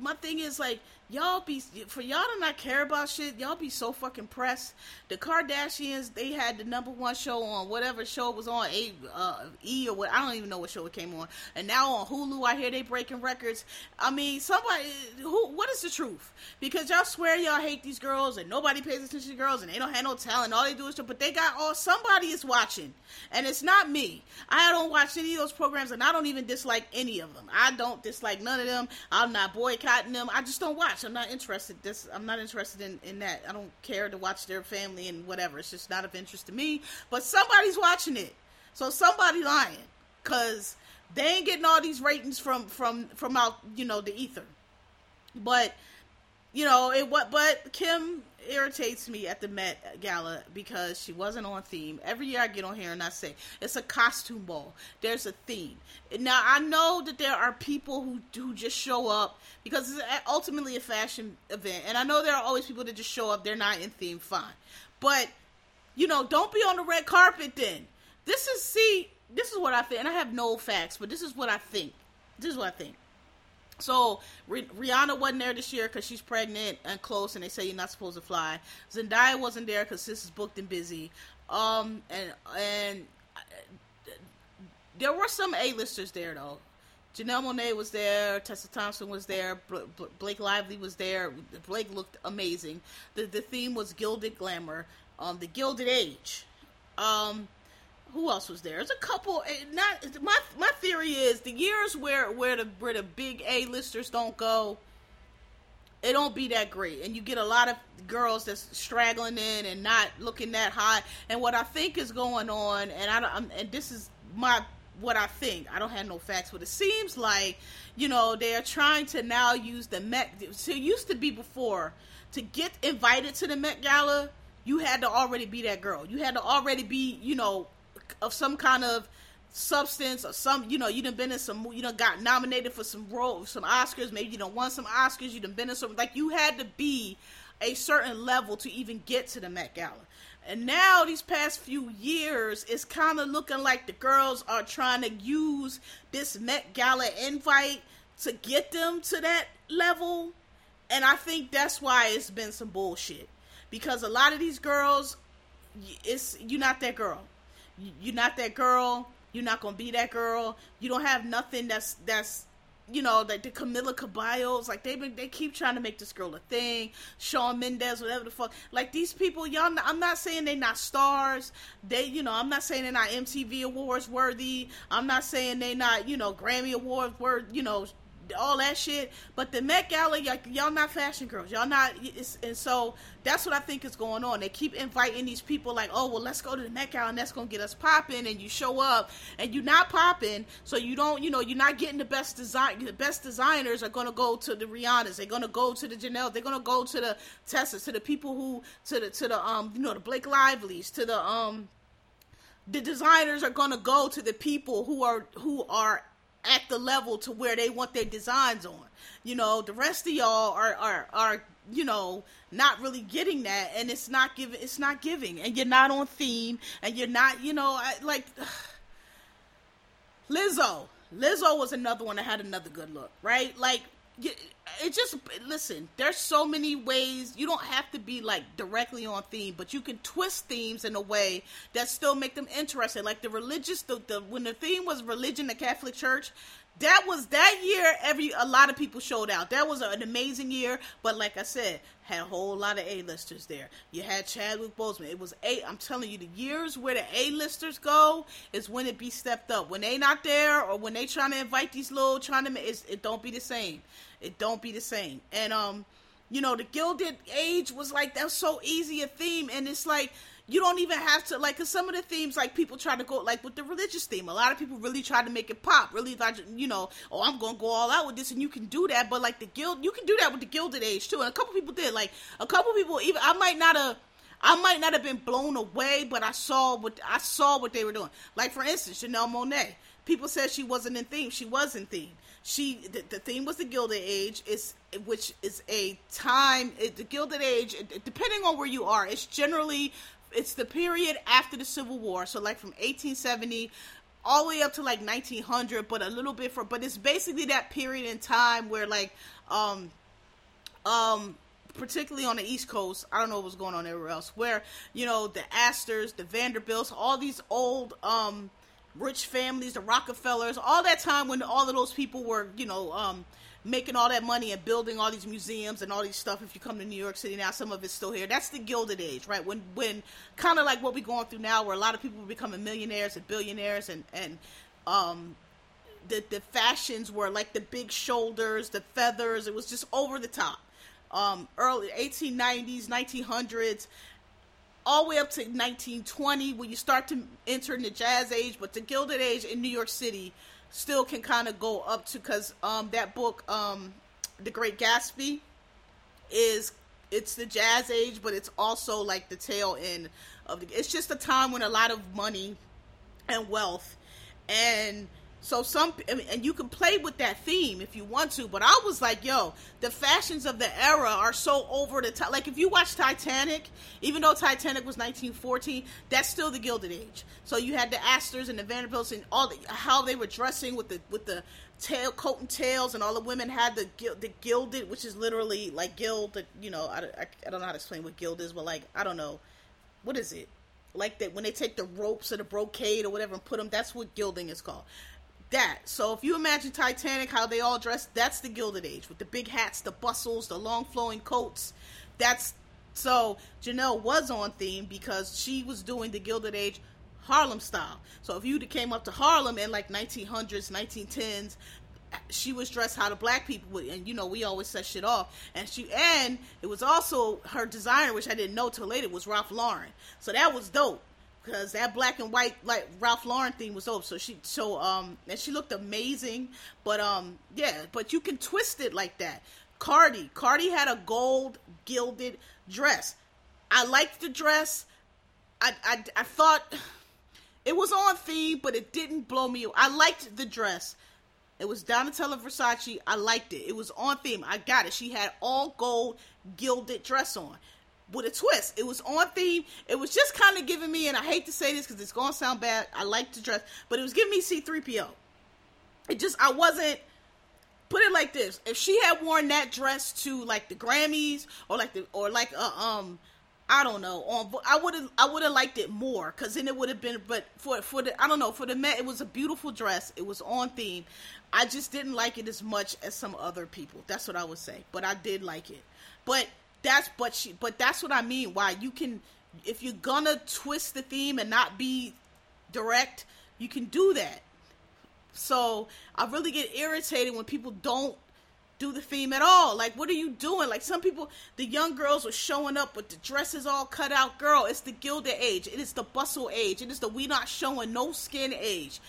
my thing is like, y'all be, for y'all to not care about shit, y'all be so fucking pressed. The Kardashians, they had the number one show on whatever show it was on, A, uh, E or what, I don't even know what show it came on, and now on Hulu, I hear they breaking records. I mean, somebody, who, what is the truth? Because y'all swear y'all hate these girls, and nobody pays attention to girls, and they don't have no talent, all they do is, but they got all, somebody is watching, and it's not me. I don't watch any of those programs, and I don't even dislike any of them. I don't dislike none of them, I'm not boycotting them, I just don't watch. I'm not interested. This I'm not interested in, in that. I don't care to watch their family and whatever. It's just not of interest to me. But somebody's watching it, so somebody lying, cause they ain't getting all these ratings from from from out, you know, the ether. But you know it. What? But Kim irritates me at the Met Gala because she wasn't on theme. Every year I get on here and I say, it's a costume ball. There's a theme. Now, I know that there are people who do just show up because it's ultimately a fashion event. And I know there are always people that just show up. They're not in theme, fine. But, you know, don't be on the red carpet then. This is, see, this is what I think. And I have no facts, but this is what I think. This is what I think. So, Rihanna wasn't there this year because she's pregnant and close, and they say you're not supposed to fly. Zendaya wasn't there because sis is booked and busy. Um, and, and there were some A-listers there, though. Janelle Monáe was there, Tessa Thompson was there, Blake Lively was there. Blake looked amazing. The the theme was Gilded Glamour, um, the Gilded Age. Um... Who else was there? There's a couple. Not my my theory is the years where where the where the big A-listers don't go, it don't be that great, and you get a lot of girls that's straggling in and not looking that hot. And what I think is going on, and I don't, I'm, and this is my what I think. I don't have no facts, but it seems like, you know, they are trying to now use the Met. So it used to be before, to get invited to the Met Gala, you had to already be that girl. You had to already be, you know, of some kind of substance or some, you know, you done been in some, you done got nominated for some role, some Oscars, maybe you done won some Oscars, you done been in some, like you had to be a certain level to even get to the Met Gala. And now these past few years, it's kind of looking like the girls are trying to use this Met Gala invite to get them to that level. And I think that's why it's been some bullshit, because a lot of these girls, it's, you're not that girl. You're not that girl, you're not gonna be that girl, you don't have nothing that's, that's you know, like the Camila Caballos, like they been, they keep trying to make this girl a thing, Shawn Mendes, whatever the fuck, like these people, y'all, I'm not saying they not stars, they, you know, I'm not saying they're not M T V Awards worthy, I'm not saying they not, you know, Grammy Awards worthy, you know, all that shit, but the Met Gala, y'all, y'all not fashion girls, y'all not, it's, and so, that's what I think is going on. They keep inviting these people like, oh, well, let's go to the Met Gala, and that's gonna get us popping, and you show up, and you're not popping, so you don't, you know, you're not getting the best design, the best designers are gonna go to the Rihannas, they're gonna go to the Janelle, they're gonna go to the Tessa, to the people who, to the, to the, um, you know, the Blake Lively's, to the, um, the designers are gonna go to the people who are, who are at the level to where they want their designs on, you know, the rest of y'all are, are, are, you know, not really getting that, and it's not giving, it's not giving, and you're not on theme, and you're not, you know, I, like, ugh. Lizzo, Lizzo was another one that had another good look, right, like, it just, listen, there's so many ways, you don't have to be, like, directly on theme, but you can twist themes in a way that still make them interesting, like the religious, the, the when the theme was religion, the Catholic Church, that was, that year, every, a lot of people showed out, that was an amazing year, but like I said, had a whole lot of A-listers there, you had Chadwick Boseman, it was A, I'm telling you, the years where the A-listers go, is when it be stepped up, when they not there, or when they trying to invite these little, trying to, it's, it don't be the same, it don't be the same, and, um, you know, the Gilded Age was like, that's so easy a theme, and it's like, you don't even have to, like, because some of the themes, like, people try to go, like, with the religious theme, a lot of people really try to make it pop, really, you know, oh, I'm going to go all out with this, and you can do that, but, like, the guild, you can do that with the Gilded Age, too, and a couple people did, like, a couple people, even, I might not have, I might not have been blown away, but I saw what, I saw what they were doing, like, for instance, Janelle Monáe, people said she wasn't in theme, she was in theme, she, the, the theme was the Gilded Age, it's, which is a time, it, the Gilded Age, depending on where you are, it's generally, it's the period after the Civil War, so like from eighteen seventy all the way up to like nineteen hundred, but a little bit for, but it's basically that period in time where like, um, um, particularly on the East Coast, I don't know what's going on everywhere else, where, you know, the Astors, the Vanderbilts, all these old, um, rich families, the Rockefellers, all that time when all of those people were, you know, um, making all that money and building all these museums and all these stuff. If you come to New York City now, some of it's still here. That's the Gilded Age, right? When, when kind of like what we're going through now, where a lot of people are becoming millionaires and billionaires, and, and, um, the, the fashions were like the big shoulders, the feathers, it was just over the top. Um, early eighteen nineties, nineteen hundreds, all the way up to nineteen twenty, when you start to enter in the Jazz Age, but the Gilded Age in New York City still can kind of go up to, because, um, that book, um, The Great Gatsby, is, it's the Jazz Age, but it's also, like, the tail end of the, it's just a time when a lot of money and wealth, and so some, and you can play with that theme if you want to, but I was like, yo, the fashions of the era are so over the top, like, if you watch Titanic, even though Titanic was nineteen fourteen, that's still the Gilded Age, so you had the Astors and the Vanderbilts, and all the, how they were dressing with the, with the tail, coat and tails, and all the women had the, the gilded, which is literally, like, gild, you know, I, I, I don't know how to explain what gild is, but, like, I don't know, what is it, like, that when they take the ropes or the brocade or whatever and put them, that's what gilding is called. That, so if you imagine Titanic, how they all dressed, that's the Gilded Age, with the big hats, the bustles, the long flowing coats, that's, so Janelle was on theme, because she was doing the Gilded Age Harlem style, so if you came up to Harlem in like nineteen hundreds, nineteen tens, she was dressed how the black people would, and you know, we always set shit off, and she, and it was also, her designer, which I didn't know till later, was Ralph Lauren, so that was dope, because that black and white, like, Ralph Lauren theme was over, so she, so, um, and she looked amazing, but, um, yeah, but you can twist it like that. Cardi, Cardi had a gold gilded dress, I liked the dress, I, I, I thought, it was on theme, but it didn't blow me, I liked the dress, it was Donatella Versace, I liked it, it was on theme, I got it, she had all gold gilded dress on, with a twist, it was on theme, it was just kind of giving me, and I hate to say this, because it's going to sound bad, I like to dress, but it was giving me C three P O, it just, I wasn't, put it like this, if she had worn that dress to, like, the Grammys, or like the, or like, uh, um, I don't know. On I would have I would have liked it more, because then it would have been. But for for the I don't know for the Met, it was a beautiful dress. It was on theme. I just didn't like it as much as some other people. That's what I would say. But I did like it. But that's but she but that's what I mean. Why you can, if you're gonna twist the theme and not be direct, you can do that. So I really get irritated when people don't do the theme at all. Like, what are you doing? Like, some people, the young girls are showing up with the dresses all cut out. Girl, it's the Gilded Age. It is the bustle age. It is the we not showing no skin age.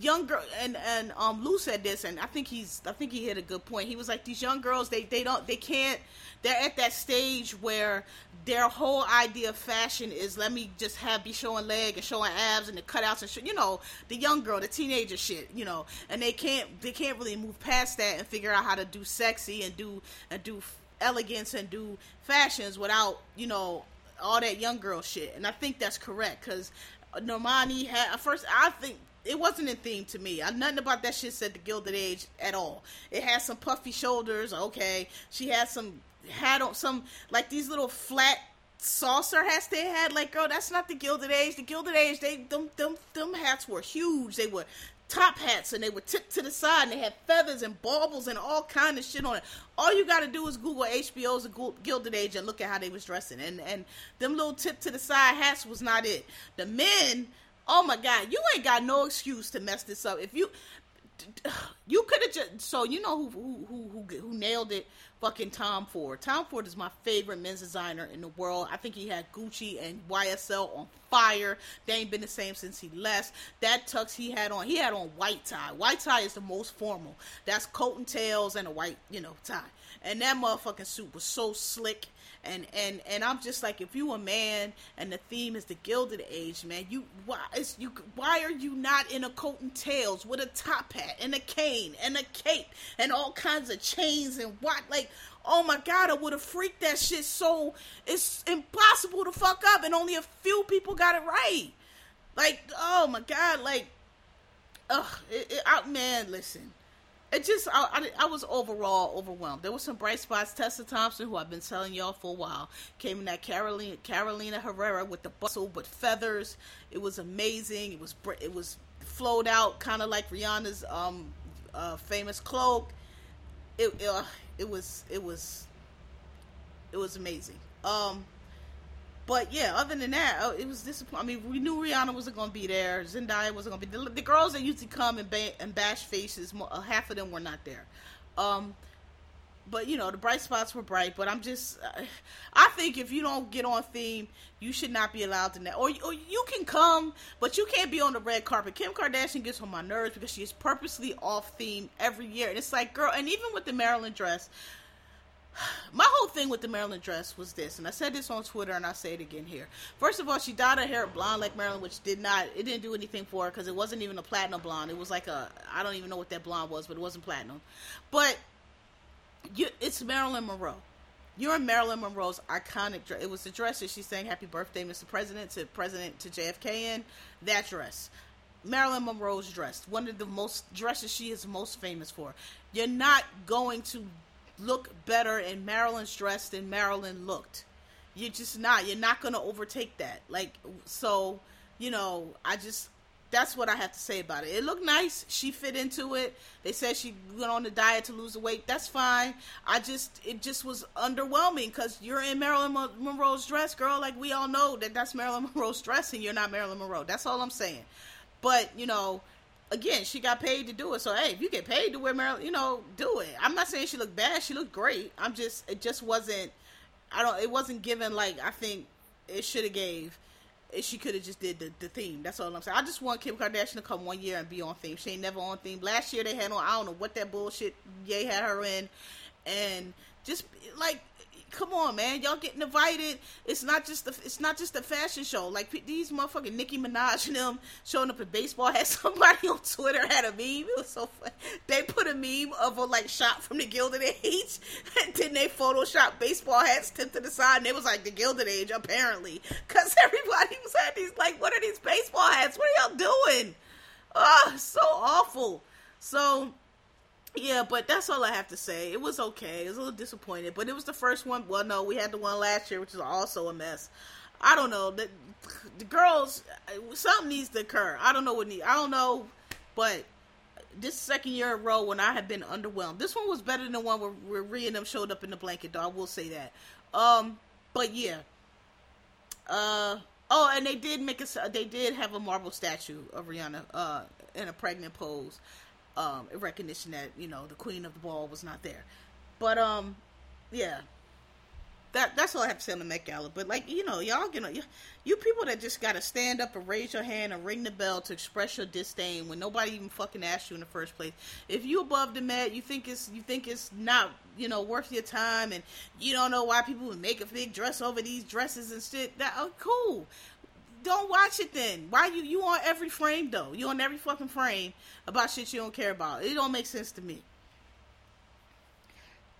Young girl, and and um Lou said this, and I think he's I think he hit a good point. He was like, these young girls, they they don't they can't they're at that stage where their whole idea of fashion is, let me just have be showing leg and showing abs and the cutouts and shit, you know, the young girl, the teenager shit, you know, and they can't they can't really move past that and figure out how to do sexy and do and do elegance and do fashions without, you know, all that young girl shit. And I think that's correct, because Normani had first I think it wasn't in theme to me. I, nothing about that shit said the Gilded Age at all. It had some puffy shoulders, okay. She had some hat on, some, like, these little flat saucer hats they had. Like, girl, that's not the Gilded Age. The Gilded Age, they them them them hats were huge. They were top hats, and they were tipped to the side, and they had feathers and baubles and all kind of shit on it. All you gotta do is Google H B O's Gilded Age and look at how they was dressing. And and them little tip to the side hats was not it. The men. Oh my God, you ain't got no excuse to mess this up. If you, you could have just, so you know who, who, who, who nailed it? Fucking Tom Ford. Tom Ford is my favorite men's designer in the world. I think he had Gucci and Y S L on fire. They ain't been the same since he left. That tux he had on, he had on white tie. White tie is the most formal. That's coat and tails and a white, you know, tie. And that motherfucking suit was so slick. And, and, and I'm just like, if you a man and the theme is the Gilded Age, man, you why is you why are you not in a coat and tails with a top hat and a cane and a cape and all kinds of chains and what? Like, oh my God, I would have freaked that shit so it's impossible to fuck up, and only a few people got it right. Like, oh my God, like, ugh, it, it, I, man, listen. It just, I, I, I was overall overwhelmed. There were some bright spots. Tessa Thompson, who I've been telling y'all for a while, came in that Carolina, Carolina Herrera with the bustle but feathers. It was amazing. It was, it was flowed out, kind of like Rihanna's um uh, famous cloak. It, it, uh, it was, it was, it was amazing. Um, but yeah, other than that, it was disappointing. I mean, we knew Rihanna wasn't going to be there. Zendaya wasn't going to be there. The girls that usually come and, ba- and bash faces, half of them were not there. Um, but you know, the bright spots were bright, but I'm just, I think if you don't get on theme, you should not be allowed to, na- or, or you can come, but you can't be on the red carpet. Kim Kardashian gets on my nerves because she is purposely off theme every year. And it's like, girl, and even with the Marilyn dress, my whole thing with the Marilyn dress was this, and I said this on Twitter, and I say it again here. First of all, she dyed her hair blonde like Marilyn, which did not, it didn't do anything for her, because it wasn't even a platinum blonde. It was like a, I don't even know what that blonde was, but it wasn't platinum. But you, it's Marilyn Monroe. You're in Marilyn Monroe's iconic dress. It was the dress that she sang "Happy Birthday, Mister President" to President to J F K in. That dress. Marilyn Monroe's dress. One of the most dresses she is most famous for. You're not going to look better in Marilyn's dress than Marilyn looked. You're just not. You're not going to overtake that. Like, so, you know, I just, that's what I have to say about it. It looked nice. She fit into it. They said she went on a diet to lose the weight. That's fine. I just, it just was underwhelming, because you're in Marilyn Monroe's dress, girl. Like, we all know that that's Marilyn Monroe's dress, and you're not Marilyn Monroe. That's all I'm saying. But, you know, again, she got paid to do it, so hey, if you get paid to wear Marilyn, you know, do it. I'm not saying she looked bad, she looked great. I'm just, it just wasn't, I don't, it wasn't given, like, I think it should have gave, it, she could have just did the, the theme, that's all I'm saying. I just want Kim Kardashian to come one year and be on theme. She ain't never on theme. Last year they had on, I don't know what that bullshit Ye had her in, and just, like, come on, man, y'all getting invited. It's not just the, it's not just a fashion show. Like, p- these motherfucking Nicki Minaj and them showing up in baseball. Had somebody on Twitter had a meme. It was so fun. They put a meme of a, like, shot from the Gilded Age, and then they Photoshop baseball hats tipped to the side, and it was like the Gilded Age, apparently, because everybody was at these, like, what are these baseball hats? What are y'all doing? Ah, oh, so awful. So Yeah, but that's all I have to say. It was okay. It was a little disappointed, but it was the first one. Well, no, we had the one last year, which is also a mess. I don't know. The, the girls, something needs to occur. I don't know what need. I don't know, but this second year in a row when I have been underwhelmed. This one was better than the one where, where Rhea and them showed up in the blanket, though. I will say that. Um, but yeah. Uh, oh, and they did make a, they did have a marble statue of Rihanna, uh, in a pregnant pose, um, in recognition that, you know, the queen of the ball was not there. But, um, yeah. That, that's all I have to say on the Met Gala, but like, you know, y'all, you know, you, you people that just gotta stand up and raise your hand and ring the bell to express your disdain when nobody even fucking asked you in the first place. If you above the Met, you think it's, you think it's not, you know, worth your time, and you don't know why people would make a big dress over these dresses and shit, that, oh, cool. Don't watch it then. Why you, you on every frame though? You on every fucking frame about shit you don't care about. It don't make sense to me.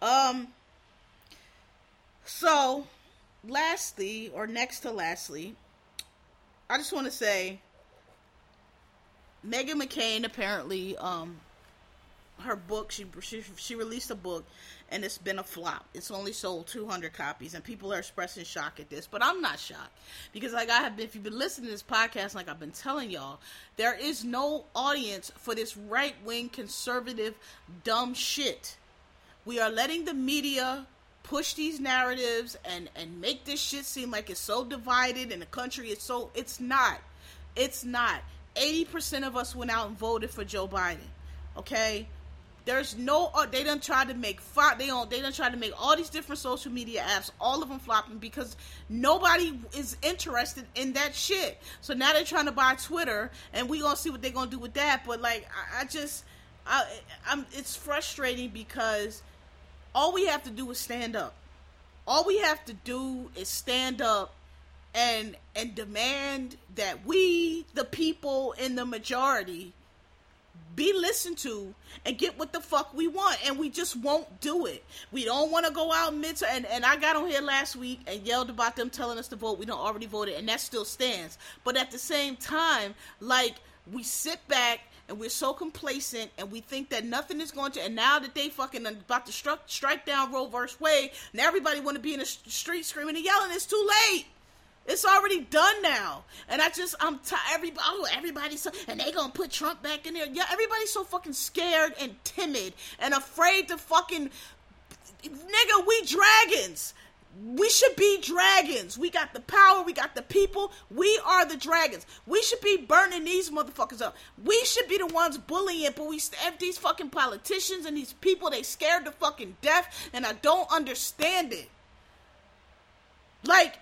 Um... So, lastly, or next to lastly, I just want to say, Meghan McCain, apparently, um, her book, she, she she released a book, and it's been a flop. It's only sold two hundred copies, and people are expressing shock at this, but I'm not shocked, because like I have been, if you've been listening to this podcast, like I've been telling y'all, there is no audience for this right-wing, conservative, dumb shit. We are letting the media push these narratives and, and make this shit seem like it's so divided and the country is so, it's not, it's not, eighty percent of us went out and voted for Joe Biden, okay, there's no, uh, they done tried to make, they don't, they done tried to make all these different social media apps, all of them flopping, because nobody is interested in that shit, so now they're trying to buy Twitter, and we gonna see what they gonna do with that, but like, I, I just, I, I'm, it's frustrating, because all we have to do is stand up. All we have to do is stand up and and demand that we, the people in the majority, be listened to and get what the fuck we want. And we just won't do it. We don't want to go out mid to, and, and I got on here last week and yelled about them telling us to vote. We don't already voted, and that still stands. But at the same time, like, we sit back and we're so complacent, and we think that nothing is going to, and now that they fucking about to struck, strike down Roe versus Wade, and everybody want to be in the street screaming and yelling, it's too late, it's already done now, and I just, I'm tired, everybody, oh, everybody's so, and they gonna put Trump back in there, yeah, everybody's so fucking scared and timid, and afraid to fucking, nigga, we dragons, we should be dragons. We got the power. We got the people. We are the dragons. We should be burning these motherfuckers up. We should be the ones bullying, but we have these fucking politicians and these people, they scared to fucking death, and I don't understand it. Like,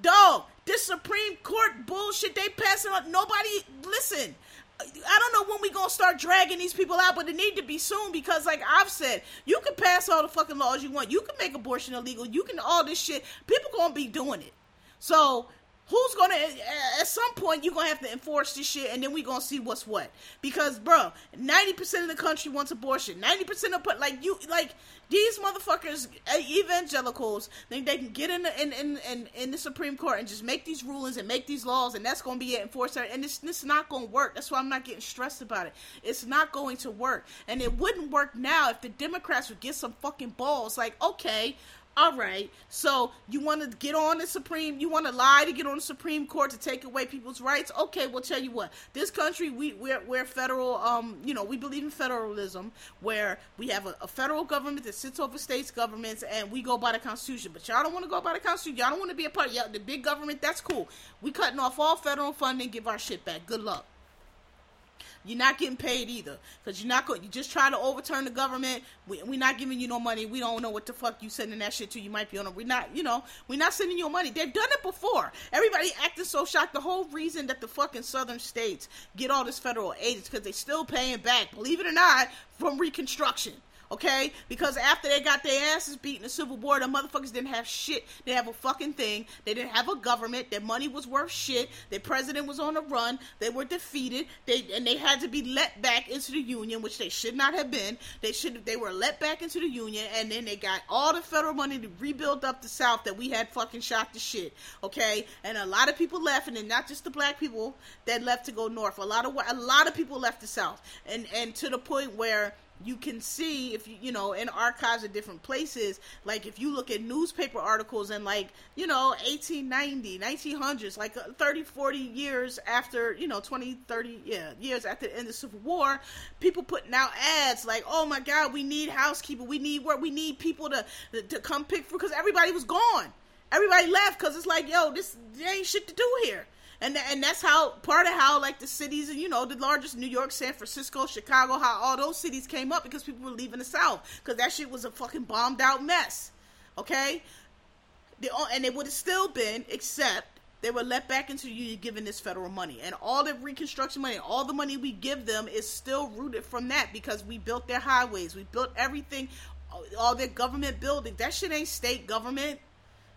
dog, this Supreme Court bullshit, they passing up. Nobody, listen, I don't know when we gonna start dragging these people out, but it need to be soon, because like I've said, you can pass all the fucking laws you want, you can make abortion illegal, you can all this shit, people gonna be doing it, so who's gonna, at some point you're gonna have to enforce this shit, and then we gonna see what's what, because bro, ninety percent of the country wants abortion, ninety percent of, like you, like these motherfuckers, evangelicals, think they can get in the, in, in, in, in the Supreme Court and just make these rulings and make these laws, and that's going to be it, enforced, and this, this is not going to work. That's why I'm not getting stressed about it. It's not going to work, and it wouldn't work now if the Democrats would get some fucking balls, like, okay, all right, so you want to get on the Supreme, you want to lie to get on the Supreme Court to take away people's rights? Okay, we'll tell you what, this country, we, we're, we're federal, um, you know, we believe in federalism, where we have a, a federal government that sits over states governments, and we go by the Constitution, but y'all don't want to go by the Constitution, y'all don't want to be a part of y'all, the big government, that's cool, we cutting off all federal funding, give our shit back, good luck. You're not getting paid either, because you're not going, you just try to overturn the government, we, we're not giving you no money, we don't know what the fuck you sending that shit to, you might be on a, we're not, you know, we're not sending you money, they've done it before, everybody acting so shocked, the whole reason that the fucking southern states get all this federal aid is because they still paying back, believe it or not, from Reconstruction, okay, because after they got their asses beat in the Civil War, the motherfuckers didn't have shit, they have a fucking thing, they didn't have a government, their money was worth shit, their president was on the run, they were defeated, they, and they had to be let back into the Union, which they should not have been, they should, they were let back into the Union, and then they got all the federal money to rebuild up the South that we had fucking shot to shit, okay, and a lot of people left, and then not just the black people that left to go north, a lot of, a lot of people left the South, and, and to the point where you can see if you, you know, in archives of different places, like if you look at newspaper articles and like, you know, eighteen ninety, nineteen hundreds, like thirty, forty years after, you know, twenty, thirty yeah, years after the end of the Civil War, people putting out ads like, oh my God, we need housekeeper. We need work. We need people to, to come pick for, cause everybody was gone. Everybody left. Cause it's like, yo, this there ain't shit to do here. And and that's how, part of how, like, the cities, you know, the largest, New York, San Francisco, Chicago, how all those cities came up, because people were leaving the South, because that shit was a fucking bombed out mess, okay? They, and it would have still been, except they were let back into you giving this federal money, and all the Reconstruction money, all the money we give them is still rooted from that, because we built their highways, we built everything, all their government buildings. That shit ain't state government.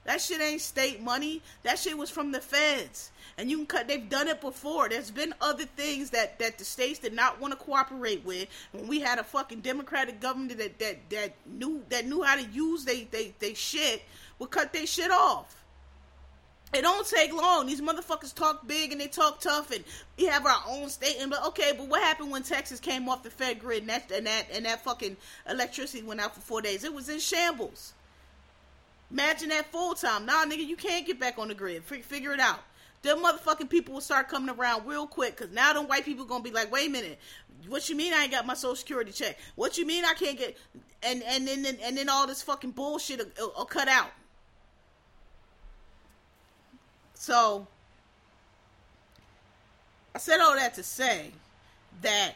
That shit ain't state money. That shit was from the feds. And you can cut, they've done it before. There's been other things that, that the states did not want to cooperate with. When we had a fucking Democratic government that that, that knew that knew how to use they, they, they shit, would cut their shit off. It don't take long. These motherfuckers talk big and they talk tough, and we have our own state. And but okay, but what happened when Texas came off the Fed grid and that and that and that fucking electricity went out for four days? It was in shambles. Imagine that full time. Nah, nigga, you can't get back on the grid. F- figure it out. Them motherfucking people will start coming around real quick, because now them white people gonna be like, wait a minute, what you mean I ain't got my social security check? What you mean I can't get, and, and then and, and then all this fucking bullshit will, will, will cut out. So, I said all that to say that,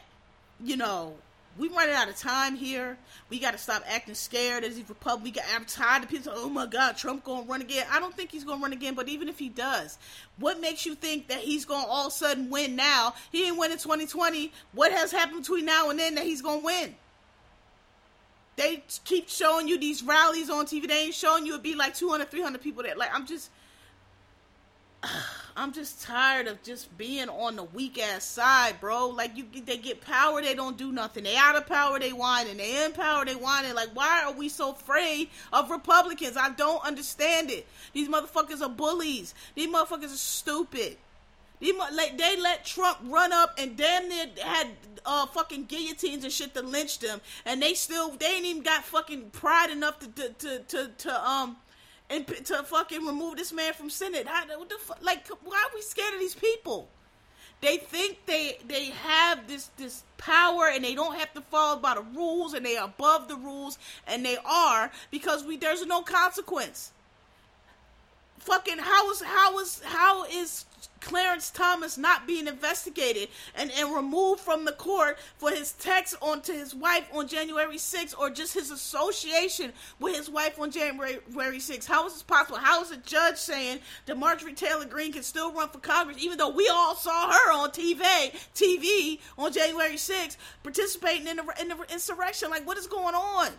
you know, we running out of time here. We got to stop acting scared as these Republicans. I'm tired of people saying, oh my God, Trump going to run again. I don't think he's going to run again, but even if he does, what makes you think that he's going to all of a sudden win now? He didn't win in twenty twenty. What has happened between now and then that he's going to win? They keep showing you these rallies on T V. They ain't showing you it'd be like two hundred, three hundred people there. Like, I'm just... I'm just tired of just being on the weak ass side, bro. Like, you, they get power, they don't do nothing. They out of power, they whining. They in power, they whining. Like, why are we so afraid of Republicans? I don't understand it. These motherfuckers are bullies. These motherfuckers are stupid. These, like, they let Trump run up and damn near had uh, fucking guillotines and shit to lynch them, and they still they ain't even got fucking pride enough to to to to, to um. And to fucking remove this man from Senate. How, what the fuck? Like, why are we scared of these people? They think they they have this this power and they don't have to follow by the rules, and they are above the rules, and they are, because we there's no consequence. Fucking how is how is how is Clarence Thomas not being investigated and, and removed from the court for his text on to his wife on January sixth, or just his association with his wife on January sixth? How is this possible? How is a judge saying that Marjorie Taylor Greene can still run for Congress, even though we all saw her on T V, T V on January sixth participating in the, in the insurrection? Like, what is going on?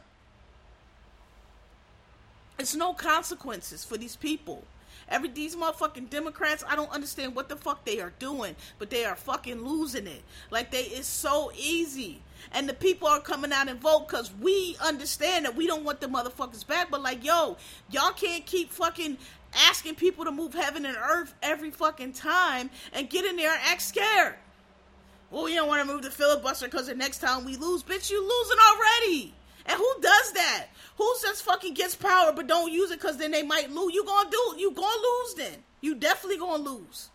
It's no consequences for these people. Every these motherfucking Democrats, I don't understand what the fuck they are doing, but they are fucking losing it. Like, they, it's so easy. And the people are coming out and vote because we understand that we don't want the motherfuckers back. But like, yo, y'all can't keep fucking asking people to move heaven and earth every fucking time and get in there and act scared. Well, we don't want to move the filibuster because the next time we lose, bitch, you losing already. And who does that? Who just fucking gets power but don't use it because then they might lose? You gonna do? You gonna lose then? You definitely gonna lose.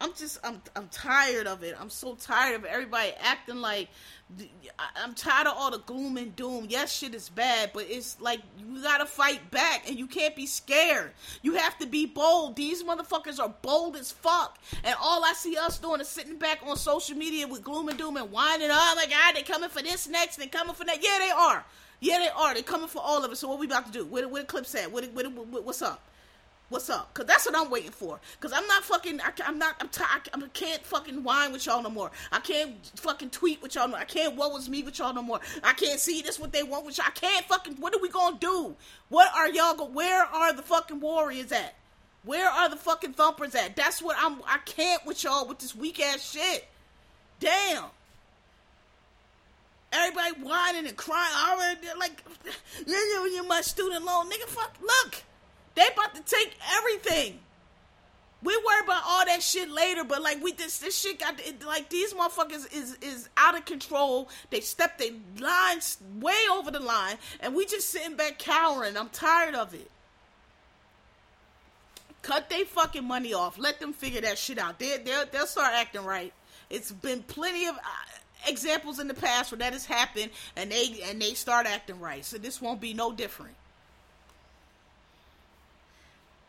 I'm just, I'm, I'm tired of it. I'm so tired of everybody acting like, I'm tired of all the gloom and doom. Yes, shit is bad, but it's like, you gotta fight back, and you can't be scared. You have to be bold. These motherfuckers are bold as fuck, and all I see us doing is sitting back on social media with gloom and doom and whining, oh my God, they coming for this next, they coming for that. Yeah, they are. Yeah, they are. They coming for all of us. So what we about to do? Where, where the clips at? Where, where, where, what's up? What's up? Because that's what I'm waiting for. Because I'm not fucking, I, I'm not, I'm t- I, I can't fucking whine with y'all no more. I can't fucking tweet with y'all no more. I can't woe is me with y'all no more. I can't see this what they want with y'all. I can't fucking, what are we going to do? What are y'all going, where are the fucking warriors at? Where are the fucking thumpers at? That's what I'm, I can't with y'all with this weak ass shit. Damn. Everybody whining and crying. Already, like, you're my student loan. Nigga, fuck, look. They about to take everything. We worry about all that that shit later, but like we this this shit got it, like these motherfuckers is is out of control. They stepped their lines way over the line, and we just sitting back cowering. I'm tired of it. Cut they fucking money off. Let them figure that shit out. They they they'll start acting right. It's been plenty of examples in the past where that has happened, and they and they start acting right. So this won't be no different.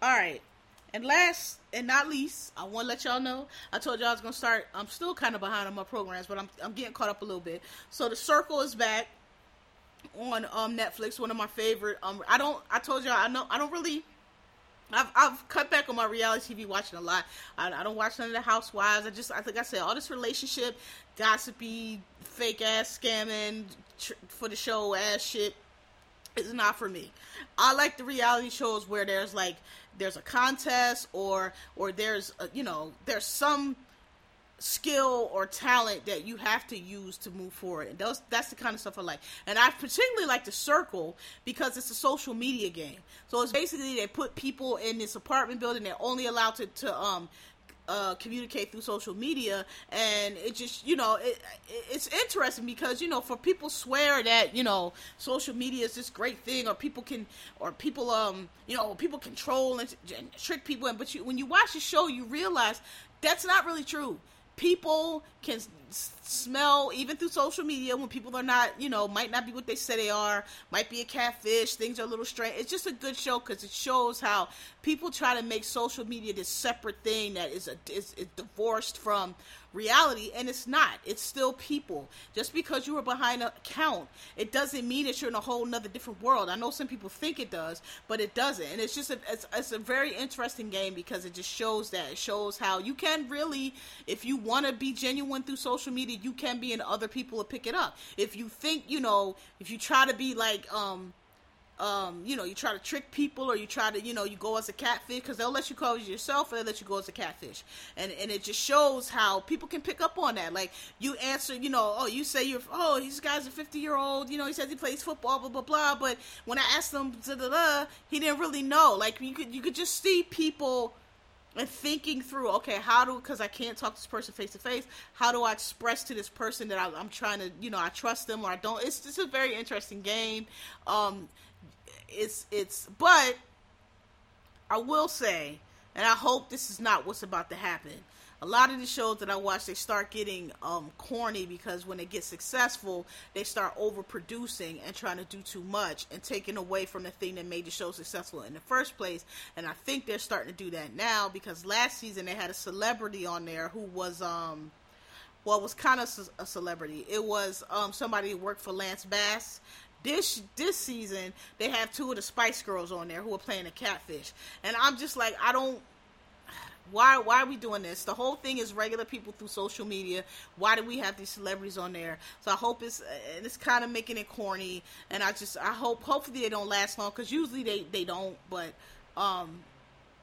All right. And last and not least, I want to let y'all know, I told y'all I was going to start, I'm still kind of behind on my programs, but I'm I'm getting caught up a little bit. So The Circle is back on um, Netflix, one of my favorite, um, I don't, I told y'all, I know, I don't really, I've I've cut back on my reality T V watching a lot. I, I don't watch none of the Housewives. I just, I think I said, all this relationship, gossipy, fake ass scamming, tr- for the show ass shit, is not for me. I like the reality shows where there's like, there's a contest or, or there's, a, you know, there's some skill or talent that you have to use to move forward. And those, that's the kind of stuff I like. And I particularly like The Circle because it's a social media game. So it's basically, they put people in this apartment building. They're only allowed to, to, um, uh, communicate through social media. And it just, you know, it, it it's interesting because, you know, for people swear that, you know, social media is this great thing, or people can, or people, um, you know, people control and, and trick people. And, but you, when you watch the show, you realize that's not really true. People can s- smell, even through social media, when people are not, you know, might not be what they say they are, might be a catfish, things are a little strange. It's just a good show because it shows how people try to make social media this separate thing that is, a, is, is divorced from reality, and it's not. It's still people. Just because you are behind an account, it doesn't mean that you're in a whole nother different world. I know some people think it does, but it doesn't. And it's just a, it's, it's a very interesting game because it just shows that. It shows how you can really, if you want to be genuine through social media, you can be, and other people will pick it up. If you think, you know, if you try to be like, um, um, you know, you try to trick people, or you try to, you know, you go as a catfish, because they'll let you call yourself, or they'll let you go as a catfish, and and it just shows how people can pick up on that. Like, you answer, you know, oh, you say you're, oh, this guy's a fifty-year-old, you know, he says he plays football, blah, blah, blah, but when I asked him, da, da, da, he didn't really know. Like, you could, you could just see people... and thinking through, okay, how do, because I can't talk to this person face to face, how do I express to this person that I, I'm trying to, you know, I trust them or I don't. It's just a very interesting game. Um, it's, it's, but I will say, and I hope this is not what's about to happen. A lot of the shows that I watch, they start getting um, corny because when they get successful, they start overproducing and trying to do too much and taking away from the thing that made the show successful in the first place. And I think they're starting to do that now because last season they had a celebrity on there who was, um, well, it was kind of a celebrity. It was um, somebody who worked for Lance Bass. This this season, they have two of the Spice Girls on there who are playing a catfish. And I'm just like, I don't... Why why are we doing this? The whole thing is regular people through social media. Why do we have these celebrities on there? So I hope it's, and it's kind of making it corny, and I just, I hope, hopefully they don't last long, because usually they, they don't, but, um,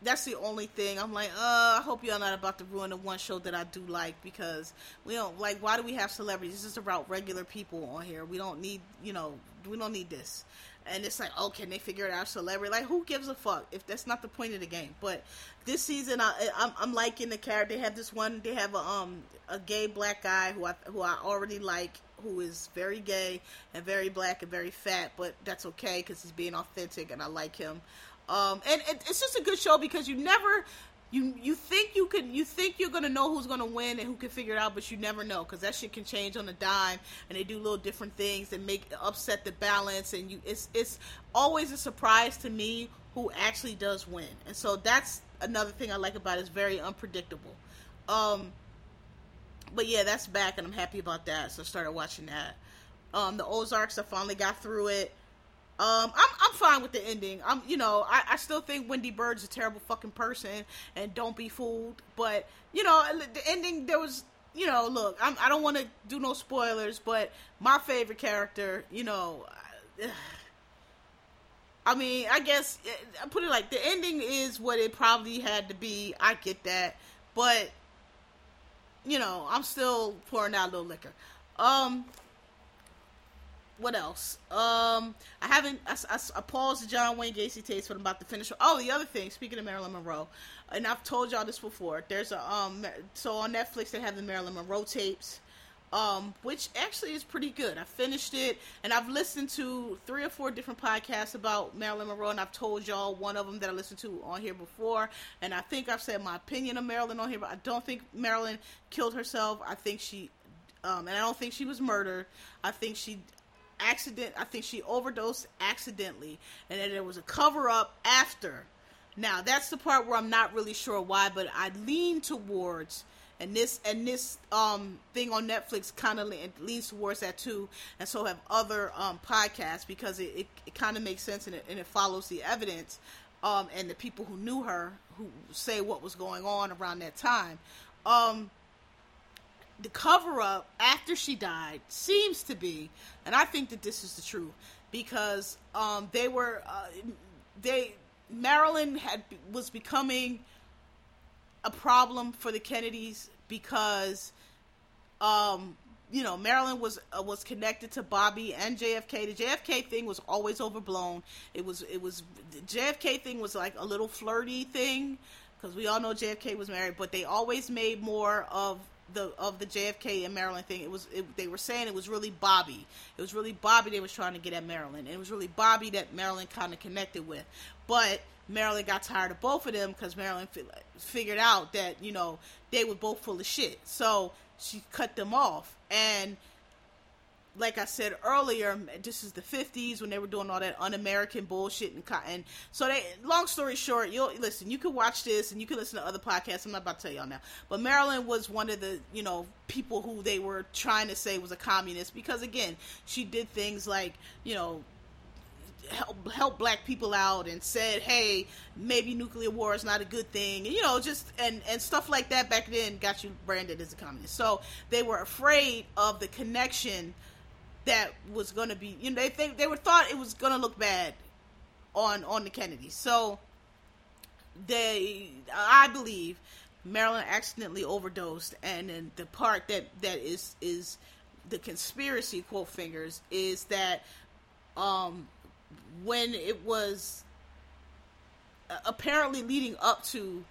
that's the only thing. I'm like, uh, I hope y'all not about to ruin the one show that I do like, because we don't, like, why do we have celebrities? It's just about regular people on here. We don't need, you know, we don't need this. And it's like, oh, can they figure it out, celebrity? Like, who gives a fuck if that's not the point of the game? But this season, I, I'm, I'm liking the character. They have this one. They have a um a gay black guy who I who I already like, who is very gay and very black and very fat. But that's okay because he's being authentic, and I like him. Um, and it, it's just a good show because you never. You you think you can you think you're gonna know who's gonna win and who can figure it out, but you never know because that shit can change on a dime, and they do little different things that make upset the balance, and you it's it's always a surprise to me who actually does win, and so that's another thing I like about it. It's very unpredictable, um, but yeah, that's back and I'm happy about that. So I started watching that. Um, the Ozarks, I finally got through it. Um, I'm, I'm fine with the ending. I'm, you know, I, I still think Wendy Bird's a terrible fucking person, and don't be fooled, but, you know, the ending, there was, you know, look, I'm, I don't want to do no spoilers, but my favorite character, you know, I, I mean, I guess, I put it like, the ending is what it probably had to be, I get that, but, you know, I'm still pouring out a little liquor. Um... what else? Um, I haven't, I, I, I paused the John Wayne Gacy tapes, but I'm about to finish. Oh, the other thing, speaking of Marilyn Monroe, and I've told y'all this before, there's a, um, so on Netflix, they have the Marilyn Monroe tapes, um, which actually is pretty good. I finished it, and I've listened to three or four different podcasts about Marilyn Monroe, and I've told y'all one of them that I listened to on here before, and I think I've said my opinion of Marilyn on here, but I don't think Marilyn killed herself. I think she, um, and I don't think she was murdered. I think she accident, I think she overdosed accidentally, and then there was a cover-up after. Now, that's the part where I'm not really sure why, but I lean towards, and this, and this, um, thing on Netflix kind of leans towards that too, and so have other, um, podcasts, because it, it, it kind of makes sense, and it, and it follows the evidence, um, and the people who knew her, who say what was going on around that time. um, The cover-up after she died seems to be, and I think that this is the truth, because um, they were, uh, they, Marilyn had, was becoming a problem for the Kennedys, because, um, you know, Marilyn was, uh, was connected to Bobby and J F K. The J F K thing was always overblown. It was, it was, the J F K thing was like a little flirty thing, because we all know J F K was married, but they always made more of the of the J F K and Marilyn thing. It was, it, they were saying it was really Bobby. It was really Bobby they was trying to get at Marilyn. It was really Bobby that Marilyn kind of connected with. But Marilyn got tired of both of them, because Marilyn fi- figured out that, you know, they were both full of shit. So she cut them off. And like I said earlier, this is the fifties when they were doing all that un-American bullshit and cotton. So they, long story short, you'll listen, you can watch this and you can listen to other podcasts. I'm not about to tell y'all now, but Marilyn was one of the, you know, people who they were trying to say was a communist, because again, she did things like, you know, help, help black people out, and said, hey, maybe nuclear war is not a good thing, and, you know, just, and, and stuff like that back then got you branded as a communist. So they were afraid of the connection that was going to be, you know, they think they were thought it was going to look bad on, on the Kennedys. So they, I believe Marilyn accidentally overdosed. And then the part that, that is, is the conspiracy, quote fingers, is that, um, when it was apparently leading up to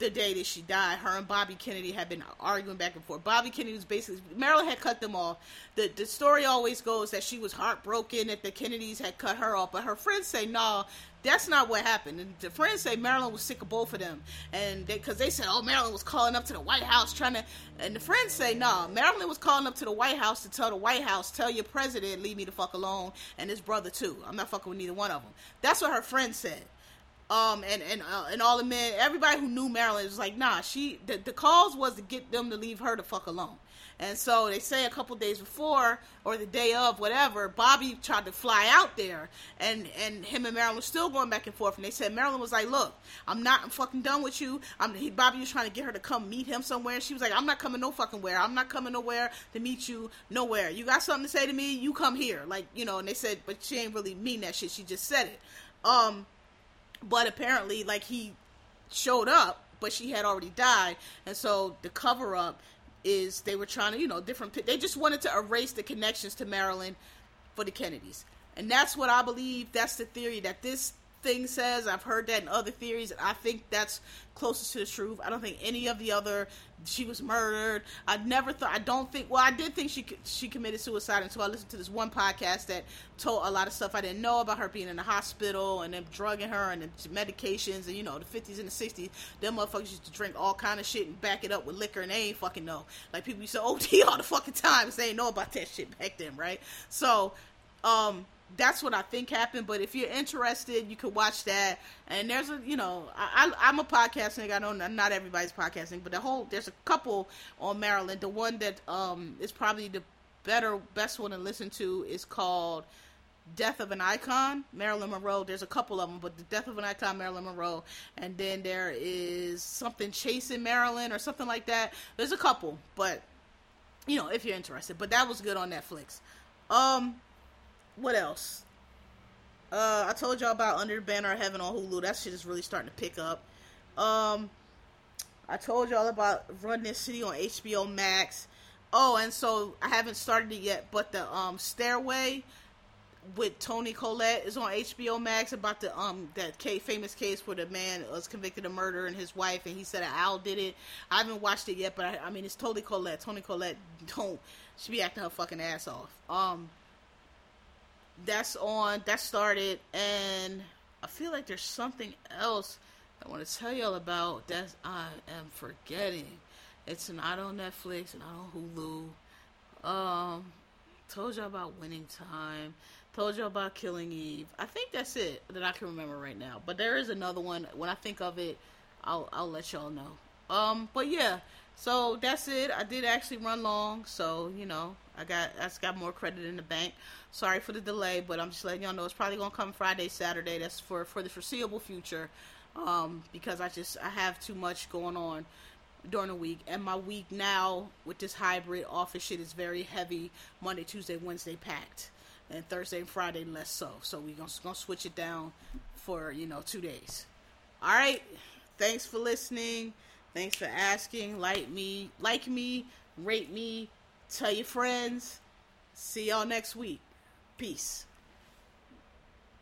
the day that she died, her and Bobby Kennedy had been arguing back and forth. Bobby Kennedy was basically, Marilyn had cut them off. The the story always goes that she was heartbroken that the Kennedys had cut her off, but her friends say, no, that's not what happened. And the friends say Marilyn was sick of both of them, and they, because they said, oh, Marilyn was calling up to the White House trying to, and the friends say, no, Marilyn was calling up to the White House to tell the White House, tell your president, leave me the fuck alone, and his brother too. I'm not fucking with neither one of them. That's what her friends said. Um, and, and, uh, and all the men, everybody who knew Marilyn was like, nah, she, the, the cause was to get them to leave her the fuck alone. And so they say a couple days before, or the day of, whatever, Bobby tried to fly out there, and, and him and Marilyn were still going back and forth, and they said, Marilyn was like, look, I'm not, I'm fucking done with you. I'm, he, Bobby was trying to get her to come meet him somewhere, and she was like, I'm not coming no fucking where, I'm not coming nowhere to meet you, nowhere, you got something to say to me, you come here, like, you know, and they said, but she ain't really mean that shit, she just said it, um, but apparently, like, he showed up, but she had already died, and so the cover-up is, they were trying to, you know, different, they just wanted to erase the connections to Marilyn for the Kennedys, and that's what I believe, that's the theory that this thing says. I've heard that in other theories, and I think that's closest to the truth. I don't think any of the other, she was murdered, I never thought, I don't think, well, I did think she she committed suicide until I listened to this one podcast that told a lot of stuff I didn't know about her being in the hospital, and them drugging her, and the medications, and you know, the fifties and the sixties, them motherfuckers used to drink all kind of shit, and back it up with liquor, and they ain't fucking know, like people used to O D all the fucking time, because they ain't know about that shit back then, right? So, um, that's what I think happened, but if you're interested, you could watch that, and there's a, you know, I, I, I'm a podcasting, I don't, not everybody's podcasting, but the whole, there's a couple on Marilyn, the one that, um, is probably the better, best one to listen to is called Death of an Icon, Marilyn Monroe. There's a couple of them, but the Death of an Icon, Marilyn Monroe, and then there is something Chasing Marilyn, or something like that. There's a couple, but, you know, if you're interested, but that was good on Netflix. um, What else? Uh, I told y'all about Under the Banner of Heaven on Hulu. That shit is really starting to pick up. Um, I told y'all about Run This City on H B O Max. Oh, and so I haven't started it yet, but the um, Stairway with Tony Collette is on H B O Max about the um that K famous case where the man was convicted of murder and his wife, and he said an owl did it. I haven't watched it yet, but I, I mean it's totally Collette. Tony Collette don't she be acting her fucking ass off. Um, that's on that started, and I feel like there's something else I want to tell y'all about that I am forgetting. It's not on Netflix, not on Hulu. Um, told y'all about Winning Time. Told y'all about Killing Eve. I think that's it that I can remember right now. But there is another one. When I think of it, I'll I'll let y'all know. Um, but yeah, so that's it. I did actually run long, so you know I got I just got more credit in the bank. Sorry for the delay, but I'm just letting y'all know it's probably gonna come Friday, Saturday. That's for for the foreseeable future. Um, because I just, I have too much going on during the week, and my week now, with this hybrid office shit, is very heavy, Monday, Tuesday, Wednesday packed, and Thursday and Friday less so, so we're gonna, gonna switch it down for, you know, two days, alright, thanks for listening, thanks for asking, like me, like me, rate me, tell your friends, see y'all next week, peace.